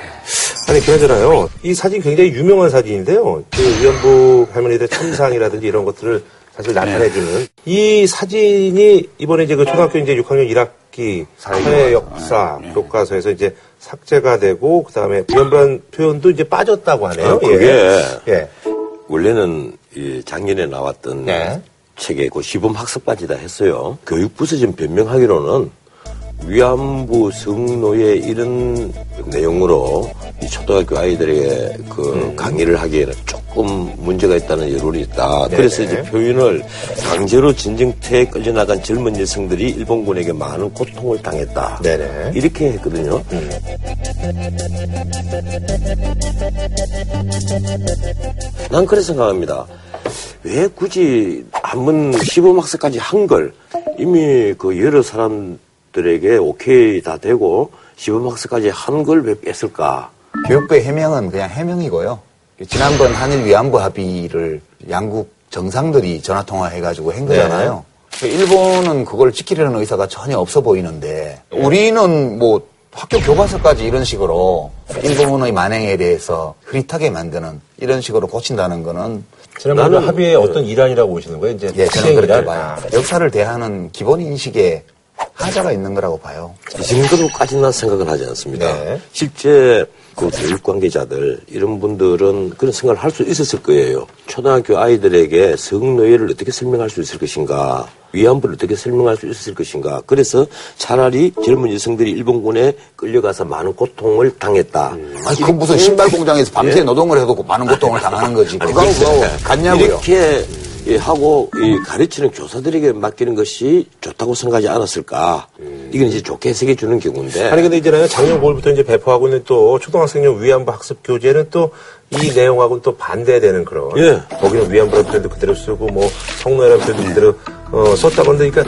아니, 그나저나요. 이 사진 굉장히 유명한 사진인데요. 그 위안부 할머니들 참상이라든지 이런 것들을 사실 나타내주는 네. 이 사진이 이번에 이제 그 초등학교 이제 육학년 일학기 사회 역사 네. 교과서에서 이제 삭제가 되고 그 다음에 위안부 표현도 이제 빠졌다고 하네요. 아, 그게 예. 예. 원래는 이 작년에 나왔던 네. 책에 그 시범 학습까지다 했어요. 교육부에서 지금 변명하기로는 위안부 성노예 이런 내용으로 이 초등학교 아이들에게 그 음. 강의를 하기에는 조금 문제가 있다는 여론이 있다. 네네. 그래서 이제 표현을 강제로 진정태에 끌려나간 젊은 여성들이 일본군에게 많은 고통을 당했다. 네네. 이렇게 했거든요. 음. 난 그렇게 생각합니다. 왜 굳이 한번 시범 학습까지 한 걸 이미 그 여러 사람들에게 오케이 다 되고 시범 학습까지 한 걸 왜 뺐을까? 교육부의 해명은 그냥 해명이고요. 지난번 한일 위안부 합의를 양국 정상들이 전화통화해가지고 한 거잖아요. 네. 일본은 그걸 지키려는 의사가 전혀 없어 보이는데 우리는 뭐 학교 교과서까지 이런 식으로 일본의 만행에 대해서 흐릿하게 만드는 이런 식으로 고친다는 거는 지난번 합의의 어떤 일환이라고 보시는 거예요? 이제 예, 저는 그렇게 봐요. 역사를 대하는 기본 인식에 하자가 있는 거라고 봐요. 이 정도까지는 생각을 하지 않습니다. 네. 실제 그 교육 관계자들 이런 분들은 그런 생각을 할 수 있었을 거예요. 초등학교 아이들에게 성노예를 어떻게 설명할 수 있을 것인가, 위안부를 어떻게 설명할 수 있었을 것인가. 그래서 차라리 젊은 여성들이 일본군에 끌려가서 많은 고통을 당했다. 음. 아니 그건 무슨 신발 공장에서 밤새 예? 노동을 해도 많은 고통을 당하는 거지. 아니, 그거 같냐고요. 이렇게 예, 하고, 이, 가르치는 교사들에게 맡기는 것이 좋다고 생각하지 않았을까. 음. 이건 이제 좋게 해석해 주는 경우인데. 아니, 근데 이제는 작년 구월부터 이제 배포하고 있는 또 초등학생용 위안부 학습 교재는 또 이 내용하고는 또 반대되는 그런. 예. 거기는 위안부라는 표현도 그대로 쓰고, 뭐, 성노예라는 표현도 그대로, 어, 썼다고 하니까.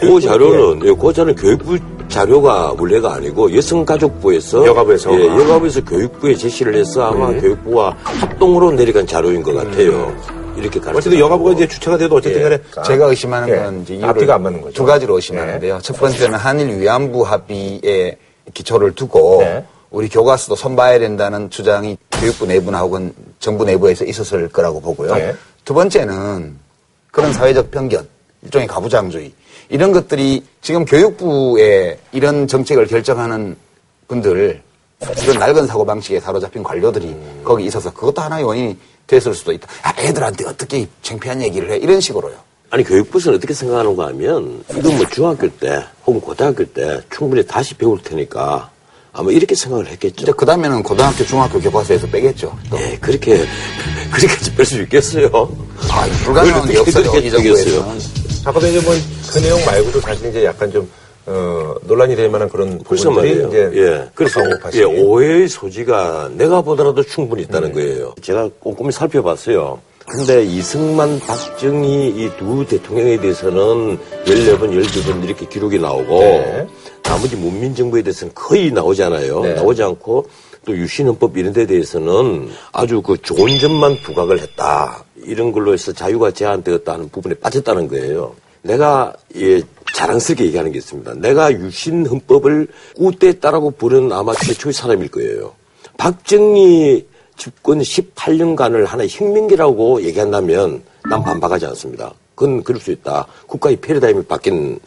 그 자료는, 예, 그 자료는 교육부 자료가 원래가 아니고 여성가족부에서 여가부에서 예, 아. 여가부에서 교육부에 제시를 해서 아마 네. 교육부와 합동으로 내려간 자료인 것 같아요. 음. 이렇게 가르쳐. 어쨌든 여가부가 이제 주체가 돼도 어쨌든 간에 예. 제가 의심하는 예. 건 이제 앞뒤가 안 맞는 거죠. 두 가지로 의심하는데요. 예. 첫 번째는 한일 위안부 합의에 기초를 두고 예. 우리 교과서도 선봐야 된다는 주장이 교육부 내부나 혹은 정부 내부에서 있었을 거라고 보고요. 예. 두 번째는 그런 사회적 편견, 일종의 가부장주의. 이런 것들이 지금 교육부에 이런 정책을 결정하는 분들, 이런 낡은 사고방식에 사로잡힌 관료들이 음. 거기 있어서 그것도 하나의 원인이 됐을 수도 있다. 아, 애들한테 어떻게 창피한 얘기를 해. 이런 식으로요. 아니, 교육부에서는 어떻게 생각하는가 하면, 이건 뭐 중학교 때 혹은 고등학교 때 충분히 다시 배울 테니까 아마 이렇게 생각을 했겠죠. 그 다음에는 고등학교, 중학교 교과서에서 빼겠죠. 또. 예, 그렇게, 그렇게까지 뺄 수 있겠어요. 아, 불가능한 게 없어요. 이 정도에서는. 아까도 이제 뭐 그 내용 말고도 사실 이제 약간 좀 어, 논란이 될 만한 그런 부분들이 이제 예. 그래서 예, 오해의 소지가 내가 보더라도 충분히 있다는 음. 거예요. 제가 꼼꼼히 살펴봤어요. 근데 이승만, 박정희 이 두 대통령에 대해서는 열네 번, 열두 번 이렇게 기록이 나오고 네. 나머지 문민정부에 대해서는 거의 나오잖아요. 네. 나오지 않고 또 유신헌법 이런 데 대해서는 아주 그 좋은 점만 부각을 했다. 이런 걸로 해서 자유가 제한되었다는 부분에 빠졌다는 거예요. 내가 예, 자랑스럽게 얘기하는 게 있습니다. 내가 유신헌법을 꾸대했다라고 부르는 아마 최초의 사람일 거예요. 박정희 집권 십팔 년간을 하나의 혁명기라고 얘기한다면 난 반박하지 않습니다. 그건 그럴 수 있다. 국가의 패러다임이 바뀐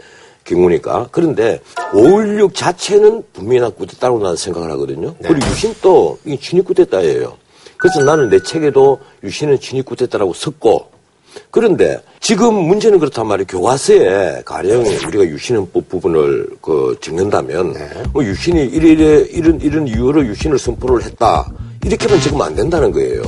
경우니까. 그런데 오일육 자체는 분명히 꾸대다라고 나는 생각을 하거든요. 네. 그리고 유신도 진입꾸대다예요. 그래서 나는 내 책에도 유신은 진입꾸대다라고 썼고. 그런데 지금 문제는 그렇단 말이에요. 교과서에 가령 우리가 유신헌법 부분을 그 적는다면 네. 뭐 유신이 이래 이런 이런 이유로 유신을 선포를 했다. 이렇게는 지금 안 된다는 거예요.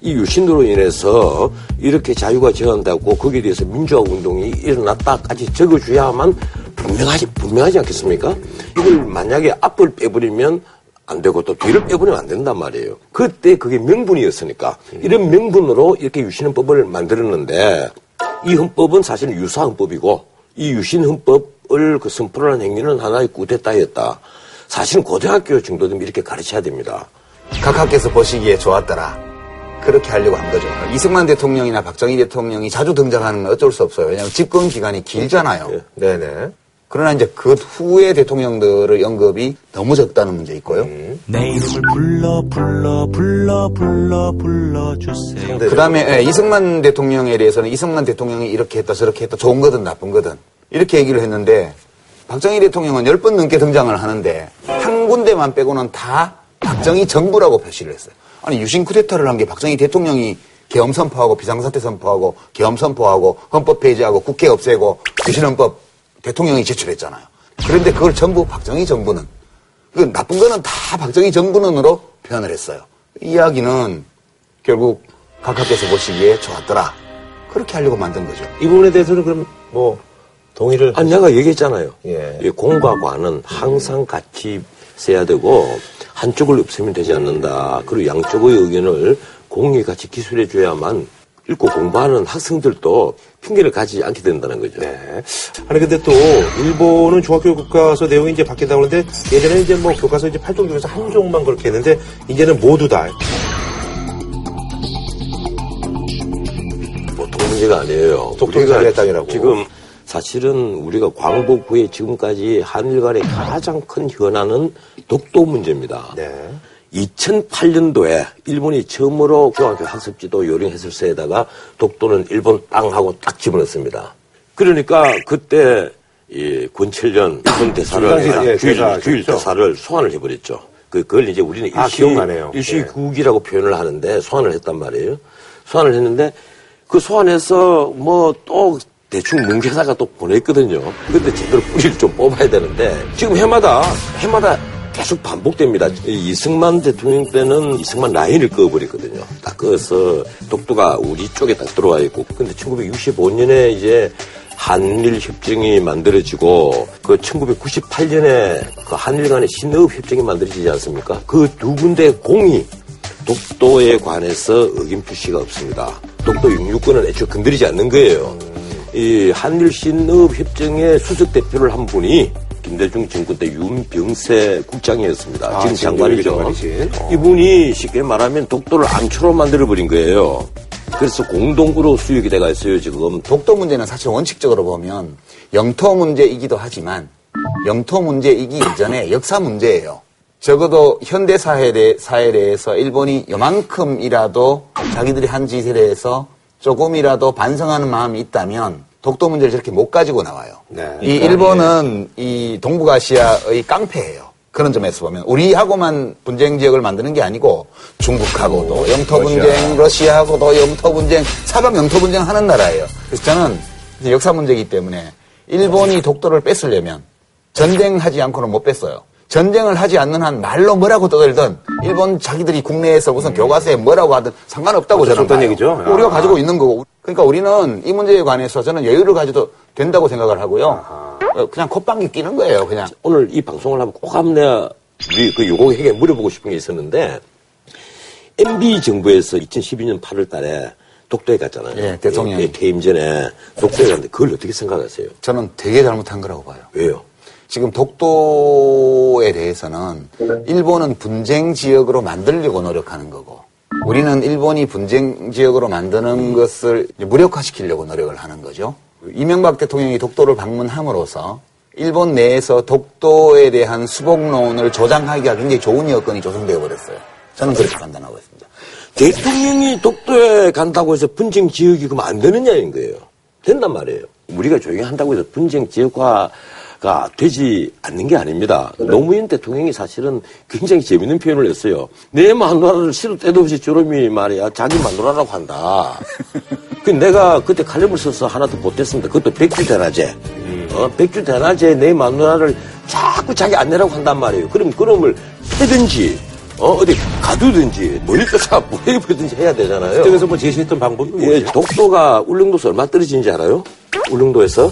이 유신으로 인해서 이렇게 자유가 제한되고 거기에 대해서 민주화 운동이 일어났다까지 적어줘야만 분명하지, 분명하지 않겠습니까? 이걸 만약에 앞을 빼버리면 안 되고 또 뒤를 빼버리면 안 된단 말이에요. 그때 그게 명분이었으니까 이런 명분으로 이렇게 유신헌법을 만들었는데 이 헌법은 사실 유사헌법이고 이 유신헌법을 그 선포를 한 행위는 하나의 꾸대다였다. 사실은 고등학교 정도 되면 이렇게 가르쳐야 됩니다. 각 학교에서 보시기에 좋았더라. 그렇게 하려고 한 거죠. 이승만 대통령이나 박정희 대통령이 자주 등장하는 건 어쩔 수 없어요. 왜냐하면 집권 기간이 길잖아요. 네. 네네. 그러나 이제 그 후에 대통령들의 언급이 너무 적다는 문제 있고요. 음. 내 이름을 불러 불러 불러 불러 불러 주세요. 그 다음에 예, 이승만 대통령에 대해서는 이승만 대통령이 이렇게 했다 저렇게 했다 좋은 거든 나쁜 거든 이렇게 얘기를 했는데 박정희 대통령은 열 번 넘게 등장을 하는데 한 군데만 빼고는 다 박정희 정부라고 표시를 했어요. 아니 유신 쿠데타를 한 게 박정희 대통령이 계엄 선포하고 비상사태 선포하고 계엄 선포하고 헌법 폐지하고 국회 없애고 유신헌법 대통령이 제출했잖아요. 그런데 그걸 전부 박정희 정부는, 그 나쁜 거는 다 박정희 정부는으로 표현을 했어요. 이야기는 결국 각하께서 보시기에 좋았더라. 그렇게 하려고 만든 거죠. 이 부분에 대해서는 그럼 뭐 동의를? 아니, 내가 얘기했잖아요. 예. 공과 관은 항상 같이 써야 되고 한쪽을 없애면 되지 않는다. 그리고 양쪽의 의견을 공유히 같이 기술해줘야만 읽고 공부하는 학생들도 핑계를 가지지 않게 된다는 거죠. 네. 아니, 근데 또, 일본은 중학교 교과서 내용이 이제 바뀐다고 하는데, 예전에 이제 뭐 교과서 이제 팔 종 중에서 한 종만 그렇게 했는데, 이제는 모두 다. 보통 문제가 아니에요. 독도자의 땅이라고. 지금 사실은 우리가 광복 후에 지금까지 한일 간의 가장 큰 현안은 독도 문제입니다. 네. 이천팔 년도에 일본이 처음으로 중학교 학습지도 요령해설서에다가 독도는 일본 땅하고 딱 집어넣습니다. 그러니까 그때 이 권철련 일본 대사를 주일 주일 대사를 소환을 해버렸죠. 그걸 이제 우리는 일시, 아, 기억나네요. 일시국이라고 예. 표현을 하는데 소환을 했단 말이에요. 소환을 했는데 그 소환해서 뭐 또 대충 문개사가 또 보냈거든요. 그런데 제대로 뿌리를 좀 뽑아야 되는데 지금 해마다 해마다. 계속 반복됩니다. 이승만 대통령 때는 이승만 라인을 끄어버렸거든요. 다 끄어서 독도가 우리 쪽에 딱 들어와 있고. 근데 천구백육십오 년에 이제 한일 협정이 만들어지고 그 천구백구십팔 년에 그 한일 간의 신의협 협정이 만들어지지 않습니까? 그 두 군데 공이 독도에 관해서 의견 표시가 없습니다. 독도 육류권은 애초에 건드리지 않는 거예요. 이 한일 신의협 협정의 수석 대표를 한 분이 김대중 정권 때 윤병세 국장이었습니다. 아, 지금 장관이죠. 어. 이분이 쉽게 말하면 독도를 암초로 만들어버린 거예요. 그래서 공동으로 수익이 돼가 있어요, 지금. 독도 문제는 사실 원칙적으로 보면 영토 문제이기도 하지만 영토 문제이기 이전에 역사 문제예요. 적어도 현대 사회대, 사회대에서 일본이 요만큼이라도 자기들이 한 짓에 대해서 조금이라도 반성하는 마음이 있다면 독도 문제를 저렇게 못 가지고 나와요. 네, 그러니까, 이 일본은 예. 이 동북아시아의 깡패예요. 그런 점에서 보면 우리하고만 분쟁 지역을 만드는 게 아니고 중국하고도 오, 영토 러시아. 분쟁, 러시아하고도 영토 분쟁, 사방 영토 분쟁 하는 나라예요. 그래서 저는 역사 문제이기 때문에 일본이 독도를 뺏으려면 전쟁하지 않고는 못 뺐어요. 전쟁을 하지 않는 한 말로 뭐라고 떠들든 일본 자기들이 국내에서 무슨 교과서에 뭐라고 하든 상관없다고 아, 저는 봐요. 얘기죠. 우리가 아. 가지고 있는 거고. 그러니까 우리는 이 문제에 관해서 저는 여유를 가져도 된다고 생각을 하고요. 아하. 그냥 콧방귀 끼는 거예요. 그냥 오늘 이 방송을 하면 꼭 한번 내가 우리 그 요공에게 물어보고 싶은 게 있었는데 엠비 정부에서 이천십이 년 팔월 달에 독도에 갔잖아요. 예, 대통령 예, 퇴임 전에 독도에 갔는데 그걸 어떻게 생각하세요? 저는 되게 잘못한 거라고 봐요. 왜요? 지금 독도에 대해서는 일본은 분쟁 지역으로 만들려고 노력하는 거고 우리는 일본이 분쟁 지역으로 만드는 것을 무력화시키려고 노력을 하는 거죠. 이명박 대통령이 독도를 방문함으로써 일본 내에서 독도에 대한 수복론을 조장하기가 굉장히 좋은 여건이 조성되어 버렸어요. 저는 그렇게 판단하고 있습니다. 대통령이 독도에 간다고 해서 분쟁 지역이 그럼 안 되느냐인 거예요. 된단 말이에요. 우리가 조용히 한다고 해서 분쟁 지역화 가 되지 않는 게 아닙니다. 그래. 노무현 대통령이 사실은 굉장히 재밌는 표현을 했어요. 내 마누라를 시도 때도 없이 조롬이 말이야 자기 마누라라고 한다. 그 내가 그때 칼럼을 써서 하나 더 보탰습니다. 그것도 백주대낮에 음. 어, 백주대낮에 내 마누라를 자꾸 자기 아내라고 한단 말이에요. 그럼 그놈을 패든지 어, 어디 가두든지 멀리 떠서 보내버리든지 해야 되잖아요. 그래서 뭐 제시했던 방법이 뭐죠? 예, 독도가 울릉도에서 얼마 떨어지는지 알아요? 울릉도에서?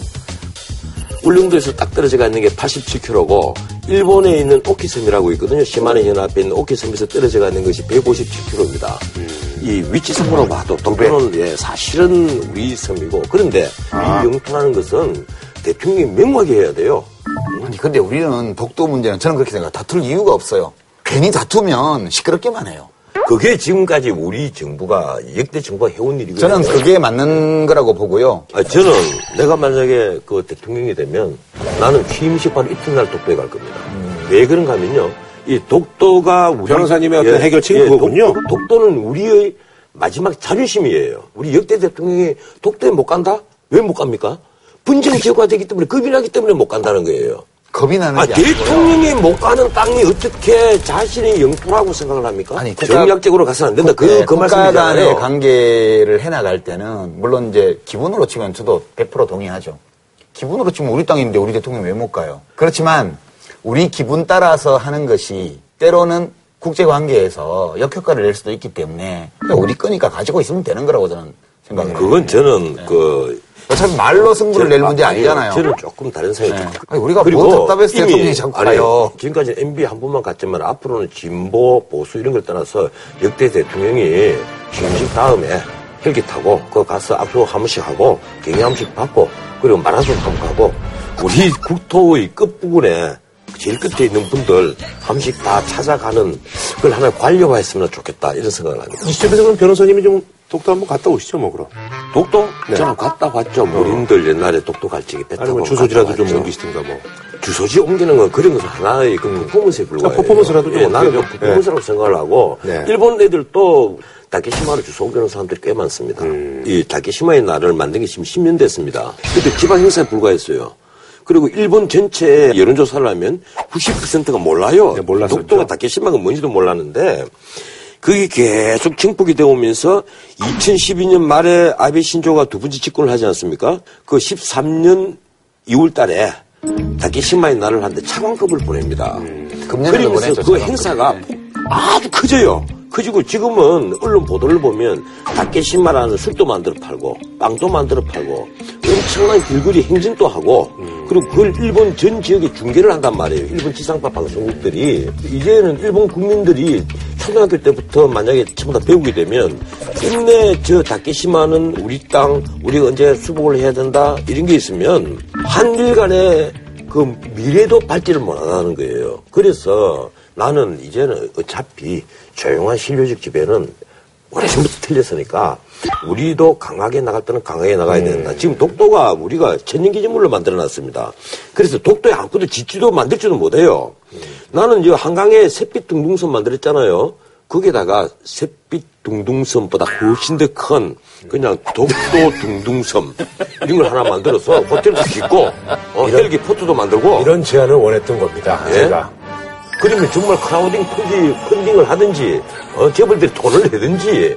울릉도에서 딱 떨어져가 있는 게 팔십칠 킬로미터고 일본에 있는 오키섬이라고 있거든요. 시마네 현 앞에 있는 오키섬에서 떨어져가 있는 것이 백오십칠 킬로미터입니다. 음. 이 위치상으로 봐도 독도는 예, 사실은 우리 섬이고 그런데 아. 이 영토라는 것은 대통령이 명확히 해야 돼요. 아니 근데 우리는 독도 문제는 저는 그렇게 생각해요. 다툴 이유가 없어요. 괜히 다투면 시끄럽기만 해요. 그게 지금까지 우리 정부가 역대 정부가 해온 일이고요. 저는 그게 맞는 거라고 보고요. 아, 저는 내가 만약에 그 대통령이 되면 나는 취임식 바로 이튿날 독도에 갈 겁니다. 음. 왜 그런가 하면요. 이 독도가 우리 변호사님의 어떤 예, 해결책이 예, 그거군요. 독, 독도는 우리의 마지막 자존심이에요. 우리 역대 대통령이 독도에 못 간다? 왜 못 갑니까? 분쟁 지역화되기 때문에 겁이 나기 때문에 못 간다는 거예요. 겁이 나는 아, 게 아니고요. 대통령이 못 가는 땅이 어떻게 자신의 영토라고 생각을 합니까? 아니, 국가, 정략적으로 가서는 안 된다. 국, 그, 네, 그 말씀이잖아요. 국가 간의 관계를 해나갈 때는 물론 이제 기본으로 치면 저도 백 퍼센트 동의하죠. 기분으로 지금 우리 땅인데 우리 대통령이 왜 못 가요? 그렇지만 우리 기분 따라서 하는 것이 때로는 국제관계에서 역효과를 낼 수도 있기 때문에 우리 거니까 가지고 있으면 되는 거라고 저는 생각합니다. 그건 저는 네. 그 어차피 말로 승부를 낼 문제 아니잖아요. 저는 조금 다른 생각이 네. 아니, 우리가 뭐 답답해서 대통령이 자꾸 가요. 지금까지 엠비 한 번만 갔지만 앞으로는 진보, 보수 이런 걸 떠나서 역대 대통령이 시험식 다음에 헬기 타고 그 가서 악수 한 번씩 하고 경의 한 번씩 받고 그리고 마라톤 한 번 가고 우리 국토의 끝부분에 제일 끝에 있는 분들 한식 다 찾아가는 그걸 하나 관료화 했으면 좋겠다 이런 생각을 합니다. 시점에서 그럼 변호사님이 좀 독도 한번 갔다 오시죠 뭐 그럼. 독도? 네. 저는 갔다 왔죠. 뭐. 우린들 옛날에 독도 갈증이 배 타고 주소지라도 좀 옮기시든가 뭐. 주소지 옮기는 건 그런 것은 하나의 그 퍼포먼스에 불과해요. 퍼포먼스라도 좀 예, 나는 좀 퍼포먼스라고 네. 생각을 하고 네. 일본 애들도 다케시마로 주소 옮기는 사람들이 꽤 많습니다. 음. 이 다케시마의 나라를 만든 게 지금 십 년 됐습니다. 그때 지방 행사에 불과했어요. 그리고 일본 전체에 여론조사를 하면 구십 퍼센트가 몰라요. 네, 몰랐었죠. 독도가 다케시마가 뭔지도 몰랐는데 그게 계속 증폭이 되어오면서 이천십이 년 말에 아베 신조가 두 번째 집권을 하지 않습니까? 그 십삼 년 이월 달에 다케시마의 날을 하는데 차관급을 보냅니다. 음, 그러면서 그 행사가 아주 커져요. 커지고 지금은 언론 보도를 보면 다케시마라는 술도 만들어 팔고 빵도 만들어 팔고 엄청난 길거리 행진도 하고 그리고 그걸 일본 전 지역에 중계를 한단 말이에요. 일본 지상파 방송국들이. 이제는 일본 국민들이 초등학교 때부터 만약에 전부 다 배우게 되면 국내 저 다케시마는 우리 땅, 우리가 언제 수복을 해야 된다 이런 게 있으면 한일 간에 그 미래도 발전을 못 한다는 거예요. 그래서 나는 이제는 어차피 조용한 신료직 지배는 오래전부터 틀렸으니까 우리도 강하게 나갈 때는 강하게 나가야 음. 된다. 지금 독도가 우리가 천연기념물로 만들어놨습니다. 그래서 독도에 아무것도 짓지도 만들지도 못해요. 음. 나는 이 한강에 샛빛 둥둥섬 만들었잖아요. 거기다가 샛빛 둥둥섬보다 훨씬 더 큰 그냥 독도 둥둥섬 이런 걸 하나 만들어서 호텔도 짓고 어, 이런, 헬기 포트도 만들고 이런 제안을 원했던 겁니다. 예? 제가. 그러면 정말 크라우딩 펀딩, 펀딩을 하든지 어, 재벌들이 돈을 내든지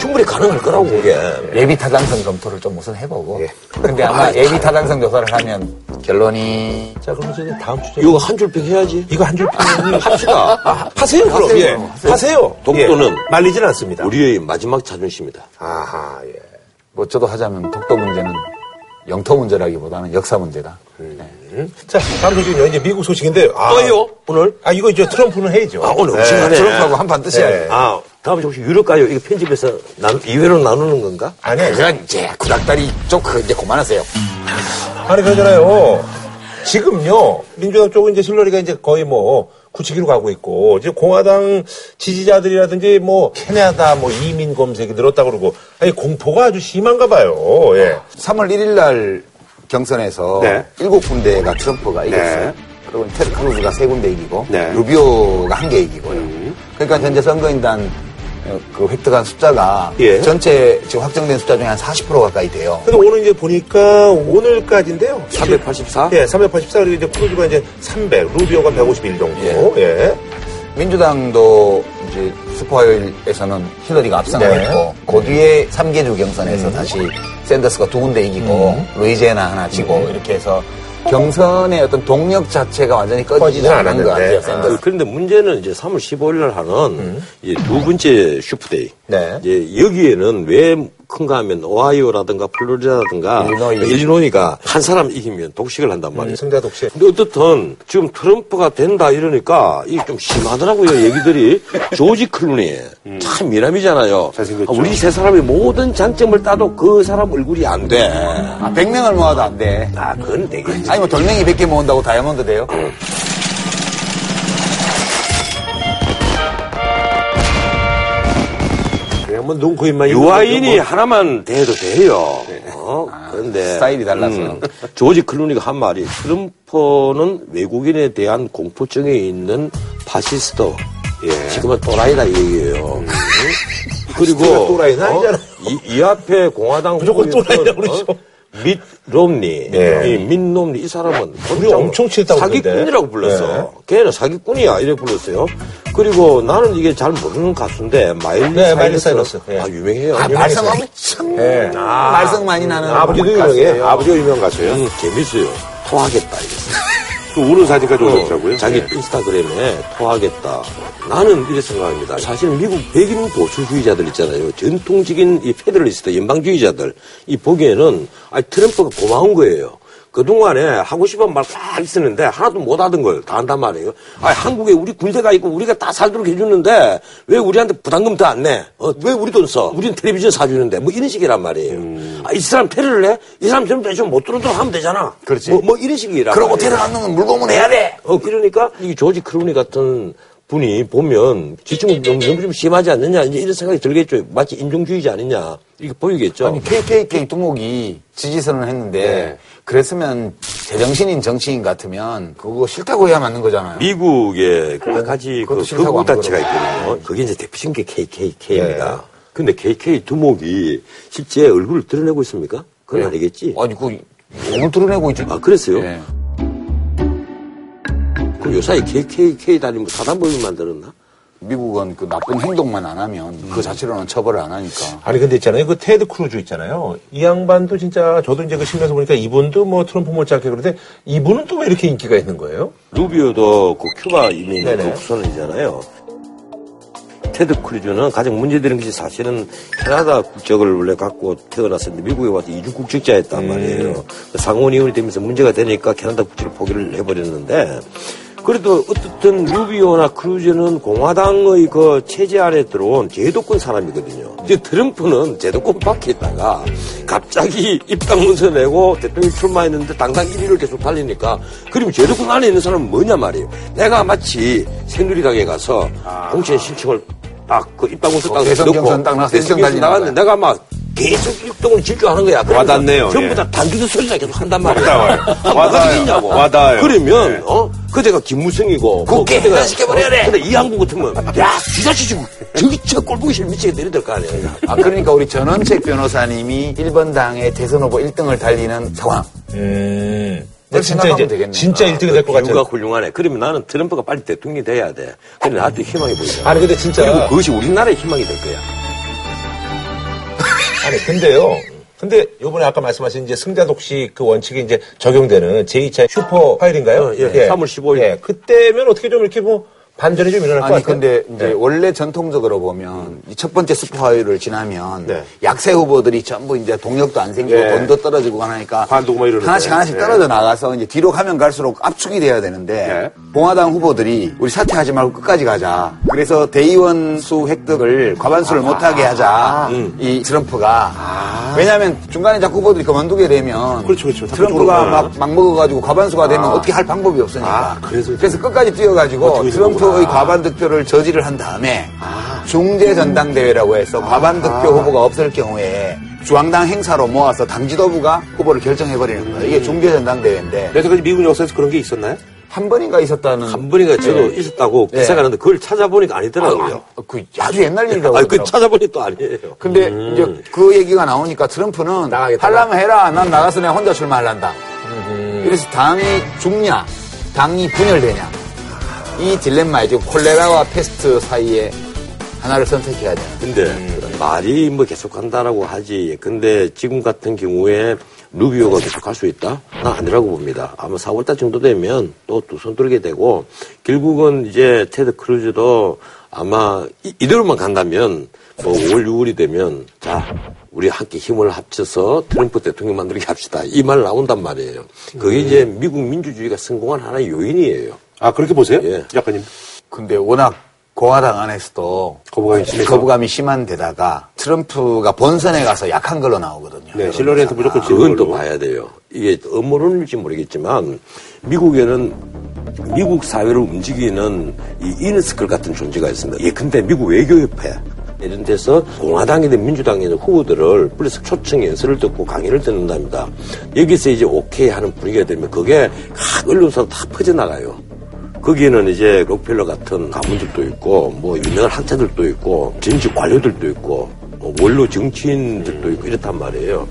충분히 가능할 거라고 그게. 예비 타당성 검토를 좀 우선 해보고. 예. 근데 아마 아, 예비 타당성 조사를 하면 결론이. 자, 그럼 이제 다음 주제. 이거 한 줄평 해야지. 이거 한 줄평 합시다. 아, 하세요, 그럼. 하세요. 예. 하세요. 하세요. 독도는 예. 말리진 않습니다. 우리의 마지막 자존심이다. 아하, 예. 뭐 저도 하자면 독도 문제는 영토 문제라기보다는 역사 문제다. 음. 네. 자, 다음 소식은요. 이제 미국 소식인데. 아, 또요? 오늘? 아, 이거 이제 트럼프는 해야죠. 아, 오늘. 네. 네. 트럼프하고 한판 뜨셔야 네. 아, 다음 소식 유럽 가요. 이거 편집해서 나누, 이회로 나누는 건가? 아니, 그건 이제 구닥다리 조크 이제 그만하세요. 아니, 그러잖아요. 지금요. 민주당 쪽은 이제 힐러리가 이제 거의 뭐 굳히기로 가고 있고, 이제 공화당 지지자들이라든지 뭐 캐나다 뭐 이민 검색이 늘었다고 그러고, 아니, 공포가 아주 심한가 봐요. 예. 삼월 일일 날 경선에서 네. 일곱 군데가 트럼프가 이겼어요. 네. 그리고 테드 크루즈가 세 군데 이기고, 네. 루비오가 한 개 이기고요. 음. 그러니까 현재 선거인단 그 획득한 숫자가 예. 전체 지금 확정된 숫자 중에 한 사십 퍼센트 가까이 돼요. 근데 오늘 이제 보니까 오늘까지인데요. 삼백팔십사? 예, 삼백팔십사. 그리고 이제 크루즈가 이제 삼백, 루비오가 백오십일 정도. 예. 예. 민주당도 이제 슈퍼화요일에서는 힐러리가 앞서고 네. 있고, 그 뒤에 삼 개 주 경선에서 음. 다시 샌더스가 두 군데 이기고, 음. 루이지애나 하나 지고, 음. 이렇게 해서 경선의 어떤 동력 자체가 완전히 꺼지지 않은 것 같아요. 아, 그런데 문제는 이제 삼월 십오일 날 하는 음. 이 두 번째 슈프데이. 네. 이제 여기에는 왜 큰가 하면 오하이오라든가 플로리다라든가 일리노이. 일리노이가 한 사람 이기면 독식을 한단 말이에요. 음, 승자 독식. 근데 어떻든 지금 트럼프가 된다 이러니까 이게 좀 심하더라고요. 얘기들이. 조지 클루니 음. 참 미남이잖아요. 잘생겼죠. 우리 세 사람의 모든 장점을 따도 그 사람 얼굴이 안 돼. 아, 백 명을 모아도 안 돼. 아, 그건 되겠지. 아니 뭐 돌멩이 백 개 모은다고 다이아몬드 돼요? 음. 유아인이 하나만 대도 돼요. 네. 어? 아, 근데 스타일이 달라서. 음, 조지 클루니가 한 말이 트럼프는 외국인에 대한 공포증에 있는 파시스터. 예. 지금은 또라이다 이 얘기예요. 음. 그리고 또라이는 어? 아니잖아요. 이, 이 앞에 공화당 무조건 또라이다 그러죠. 어? 밋 롬니. 네. 이 밋 롬니 이 사람은 우리 엄청 싫다고 사기꾼이라고 불렀어. 네. 걔는 사기꾼이야 이래 불렀어요. 그리고 나는 이게 잘 모르는 가수인데 마일리 네, 사이러스. 사이러스. 네. 아 유명해요. 아, 말썽 엄청. 네. 아, 말썽 많이 나는. 아버지도 유명해. 아버지가 유명 가수예요. 음, 재밌어요. 토하겠다 이랬어요. 또 우는 사진까지 올라오더라고요. 자기 네. 인스타그램에 토하겠다. 나는 이래 생각합니다. 사실 미국 백인 보수주의자들 있잖아요. 전통적인 이 페더럴리스트, 연방주의자들. 이 보기에는 아니, 트럼프가 고마운 거예요. 그동안에 하고 싶은 말 다 있었는데 하나도 못 하던 걸 다 한단 말이에요. 아니, 한국에 우리 군대가 있고 우리가 다 살도록 해주는데 왜 우리한테 부담금 더 안 내? 어, 왜 우리 돈 써? 우린 텔레비전 사주는데 뭐 이런 식이란 말이에요. 음. 아, 이 사람 패를 해? 이 사람 좀 좀 못 들어오도록 하면 되잖아. 그렇지. 뭐, 뭐 이런 식이란 말이에요. 그럼 테러 안 넣으면 물고문 해야 돼. 어, 그러니까 이 조지 클루니 같은 분이 보면 지층은 너무 좀 심하지 않느냐 이제 이런 생각이 들겠죠. 마치 인종주의자 아니냐 이게 보이겠죠. 아니 케이케이케이 두목이 지지선을 했는데 네. 그랬으면 제정신인 정치인 같으면 그거 싫다고 해야 맞는 거잖아요. 미국에 여러 가지 그 극단체가 있거든요. 그게 이제 대표적인 게 케이케이케이입니다. 그런데 네. 케이케이 두목이 실제 얼굴을 드러내고 있습니까? 그건 네. 아니겠지. 아니 그 몸을 드러내고 있죠. 아 그랬어요? 네. 요사이 케이케이케이 다니면 사단법인 만들었나? 미국은 그 나쁜 행동만 안 하면 그 자체로는 처벌을 안 하니까. 아니 근데 있잖아요. 그 테드 크루즈 있잖아요. 이 양반도 진짜 저도 이제 그 신문에서 보니까 이분도 뭐 트럼프 못지않게 그런데 이분은 또 왜 이렇게 인기가 있는 거예요? 루비오도 그 큐바 이민 그 후손이잖아요. 테드 크루즈는 가장 문제되는 것이 사실은 캐나다 국적을 원래 갖고 태어났었는데 미국에 와서 이중 국적자였단 말이에요. 음. 상원 의원이 되면서 문제가 되니까 캐나다 국적을 포기를 해버렸는데 그래도 어쨌든 루비오나 크루즈는 공화당의 그 체제 아래 들어온 제도권 사람이거든요. 이제 트럼프는 제도권 밖에 있다가 갑자기 입당문서 내고 대통령 출마했는데 당당 일 위를 계속 달리니까 그럼 제도권 안에 있는 사람은 뭐냐 말이에요. 내가 마치 새누리당에 가서 공천 신청을 딱 그 입당문서 딱 넣고 대선 나갔는데 내가 막 계속 일 등으로 질주하는 거야. 와닿네요. 전부 다 예. 단두대 소리나 계속 한단 말이야. 와닿아요. 와닿냐고. 와닿아요. 그러면 네. 어 그대가 김무성이고 국회 해산시켜버려야 돼. 근데 이한구 같으면 야 기사시지고 저기 저 꼴보기실 미치게 내려들 거 아니야. 아 그러니까 우리 전원책 변호사님이 일 번 당의 대선 후보 일 등을 달리는 상황. 음. 진짜 이제 되겠네. 진짜 일 등이 될 것 같아. 이유가 훌륭하네. 그러면 나는 트럼프가 빨리 대통령이 돼야 돼. 근데 나한테 희망이 보이잖아. 아니 근데 진짜 그리고 그것이 우리나라의 희망이 될 거야. 아니, 근데요. 근데 요번에 아까 말씀하신 이제 승자 독식 그 원칙이 이제 적용되는 제이 차 슈퍼 화요일인가요? 어, 예, 예. 삼월 십오일. 예. 그때면 어떻게 좀 이렇게 뭐 반전이 좀 일어날 아니, 것 같아요. 근데 이제 네. 원래 전통적으로 보면 이 첫 번째 슈퍼 화요일을 지나면 네. 약세 후보들이 전부 이제 동력도 안 생기고 네. 돈도 떨어지고 하니까 하나씩 하나씩 떨어져 네. 나가서 이제 뒤로 가면 갈수록 압축이 돼야 되는데 네. 공화당 후보들이 우리 사퇴하지 말고 끝까지 가자. 그래서 대의원 수 획득을 과반수를 아, 못하게 하자. 아, 음. 이 트럼프가. 아. 왜냐하면 중간에 자꾸 후보들이 그만두게 되면 그렇죠, 그렇죠. 트럼프가 막, 막 먹어가지고 과반수가 되면 아. 어떻게 할 방법이 없으니까. 아, 그래서, 그래서 끝까지 뛰어가지고 트럼프 의 과반 득표를 저지를 한 다음에 아, 중재 전당대회라고 해서 아, 과반 득표 아, 후보가 없을 경우에 중앙당 행사로 모아서 당 지도부가 후보를 결정해버리는 거예요. 이게 중재 전당대회인데. 그래서 미국 역사에서 그런 게 있었나요? 한 번인가 있었다는. 한 번인가 저도 네. 있었다고 기사가 나는데 네. 그걸 찾아보니까 아니더라고요. 아, 그 아주 옛날 일이라고. 아, 그 찾아보니 또 아니에요. 근데 음. 이제 그 얘기가 나오니까 트럼프는 하려면 해라. 난 나가서 내가 혼자 출마할란다. 음. 그래서 당이 죽냐, 당이 분열되냐. 이 딜레마에 지금 콜레라와 패스트 사이에 하나를 선택해야 돼요. 근데 음. 말이 뭐 계속한다라고 하지. 근데 지금 같은 경우에 루비오가 계속할 수 있다? 난 아니라고 봅니다. 아마 사월달 정도 되면 또 두 손 들게 되고 결국은 이제 테드 크루즈도 아마 이, 이대로만 간다면 뭐 오월, 유월이 되면 자 우리 함께 힘을 합쳐서 트럼프 대통령 만들게 합시다. 이 말 나온단 말이에요. 그게 음. 이제 미국 민주주의가 성공한 하나의 요인이에요. 아 그렇게 보세요? 예. 약간님. 근데 워낙 공화당 안에서도 거부감이, 거부감이 심한 데다가 트럼프가 본선에 가서 약한 걸로 나오거든요. 네, 실러리한테 무조건 지는 걸로. 그건 또 봐야 돼요. 이게 음모론일지 모르겠지만 미국에는 미국 사회를 움직이는 이 이너스클 같은 존재가 있습니다. 예컨대 미국 외교협회. 이런 데서 공화당이든 민주당이든 후보들을 플러스 초청 연설을 듣고 강의를 듣는답니다. 여기서 이제 오케이 하는 분위기가 되면 그게 각 언론사로 다 퍼져나가요. 거기에는 이제 록펠러 같은 가문들도 있고 뭐 유명한 학자들도 있고 정치 관료들도 있고 원로 정치인들도 있고 이렇단 말이에요.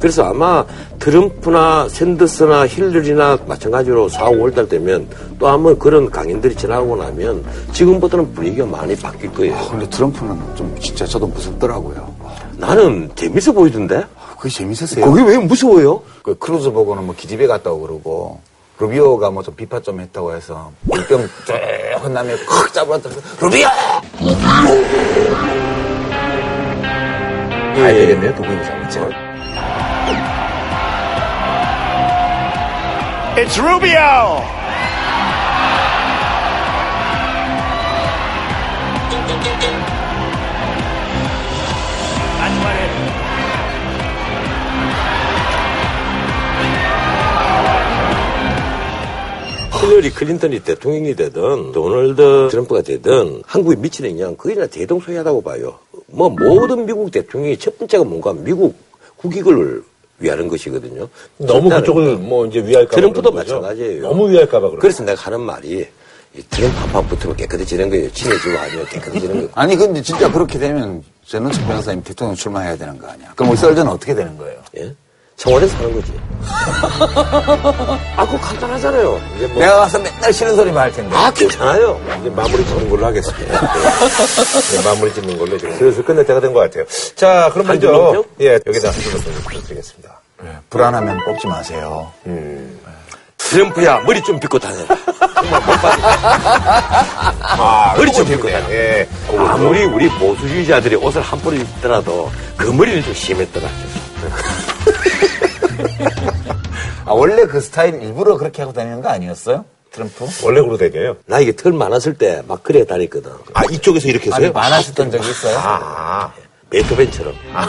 그래서 아마 트럼프나 샌더스나 힐러리나 마찬가지로 사, 오월달 되면 또 한번 그런 강인들이 지나고 나면 지금보다는 분위기가 많이 바뀔 거예요. 아, 근데 트럼프는 좀 진짜 저도 무섭더라고요. 나는 재밌어 보이던데? 그게 재밌었어요. 그게 왜 무서워요? 그 크루즈 보고는 뭐 기집애 같다고 그러고 루비오가 뭐 좀 비판 좀 했다고 해서 물병 쭉 혼나며 콱 잡아서 루비오! 가야 되겠네요, 도구인 잡았죠. It's Rubio! 힐러리 클린턴이 대통령이 되든 도널드 트럼프가 되든 한국에 미치는 영향 그이나 대동소이하다고 봐요. 뭐 모든 미국 대통령이 첫 번째가 뭔가 미국 국익을 위하는 것이거든요. 너무 그쪽을 뭐 이제 위할까봐. 트럼프도 마찬가지예요. 너무 위할까봐 그래요. 그래서 내가 하는 말이 이 트럼프 한판 붙으면 깨끗해지는 거예요. 친해지고 아니면 깨끗해지는 거예요. 아니 근데 진짜 그렇게 되면 전원책 변호사님 대통령 출마해야 되는 거 아니야? 그럼 우리 썰전은 어떻게 되는 거예요? 예? 청원에서 하는 거지. 아, 그거 간단하잖아요. 이제 뭐... 내가 가서 맨날 싫은 소리만 할 텐데. 아, 괜찮아요. 이제 마무리 짓는 걸로 하겠습니다. 네, 마무리 짓는 걸로 지금 슬슬 끝낼 때가 된 것 같아요. 자, 그럼 먼저 예, 여기다 한 줄 부탁드리겠습니다. 네, 불안하면 뽑지 마세요. 음. 트럼프야, 머리 좀 빗고 다녀라. 정말 못 아, 머리 좀 빗고 다녀라. 예. 아무리 우리 보수주의자들이 옷을 한 벌 입더라도 그 머리는 좀 심했더라. 아, 원래 그 스타일 일부러 그렇게 하고 다니는 거 아니었어요? 트럼프? 원래 그로 되게요? 나 이게 털 많았을 때 막 그래 다녔거든. 아, 이쪽에서 이렇게 해서요? 아니, 많았었던 아, 적이 있어요? 아, 베토벤처럼. 아.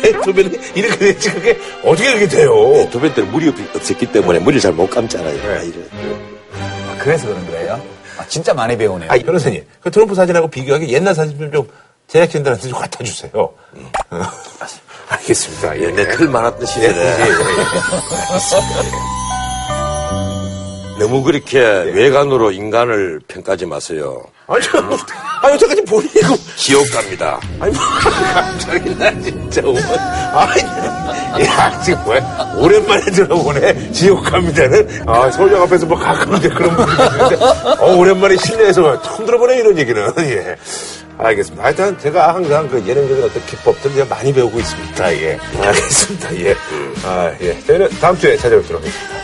베토벤이 이렇게 됐지, 그게 어떻게 이렇게 돼요? 베토벤 때는 물이 없었기 때문에 물을 잘 못 감잖아요. 네. 음. 아, 그래서 그런 거예요? 아, 진짜 많이 배우네요. 아, 변호사님, 그 트럼프 사진하고 비교하기 옛날 사진 좀, 좀 제작진들한테 좀 갖다 주세요. 음. 알겠습니다. 예, 내 틀 많았던 시대네. 예, 예, 예. 너무 그렇게 예. 외관으로 인간을 평가하지 마세요. 아니, 저, 음. 아, 여태까지 보이고. 지옥 갑니다. 아니, 뭐, 갑자기 나 진짜. 아니, 야, 지금 뭐야. 오랜만에 들어보네. 지옥 갑니다는. 아, 서울역 앞에서 뭐 가끔 이제 그런 분들이 있는데. 어, 오랜만에 실내에서 처음 들어보네, 이런 얘기는. 예. 알겠습니다. 하여튼 제가 항상 그 예능적인 어떤 기법들을 많이 배우고 있습니다. 예. 알겠습니다. 예. 아, 예. 저희는 다음 주에 찾아뵙도록 하겠습니다.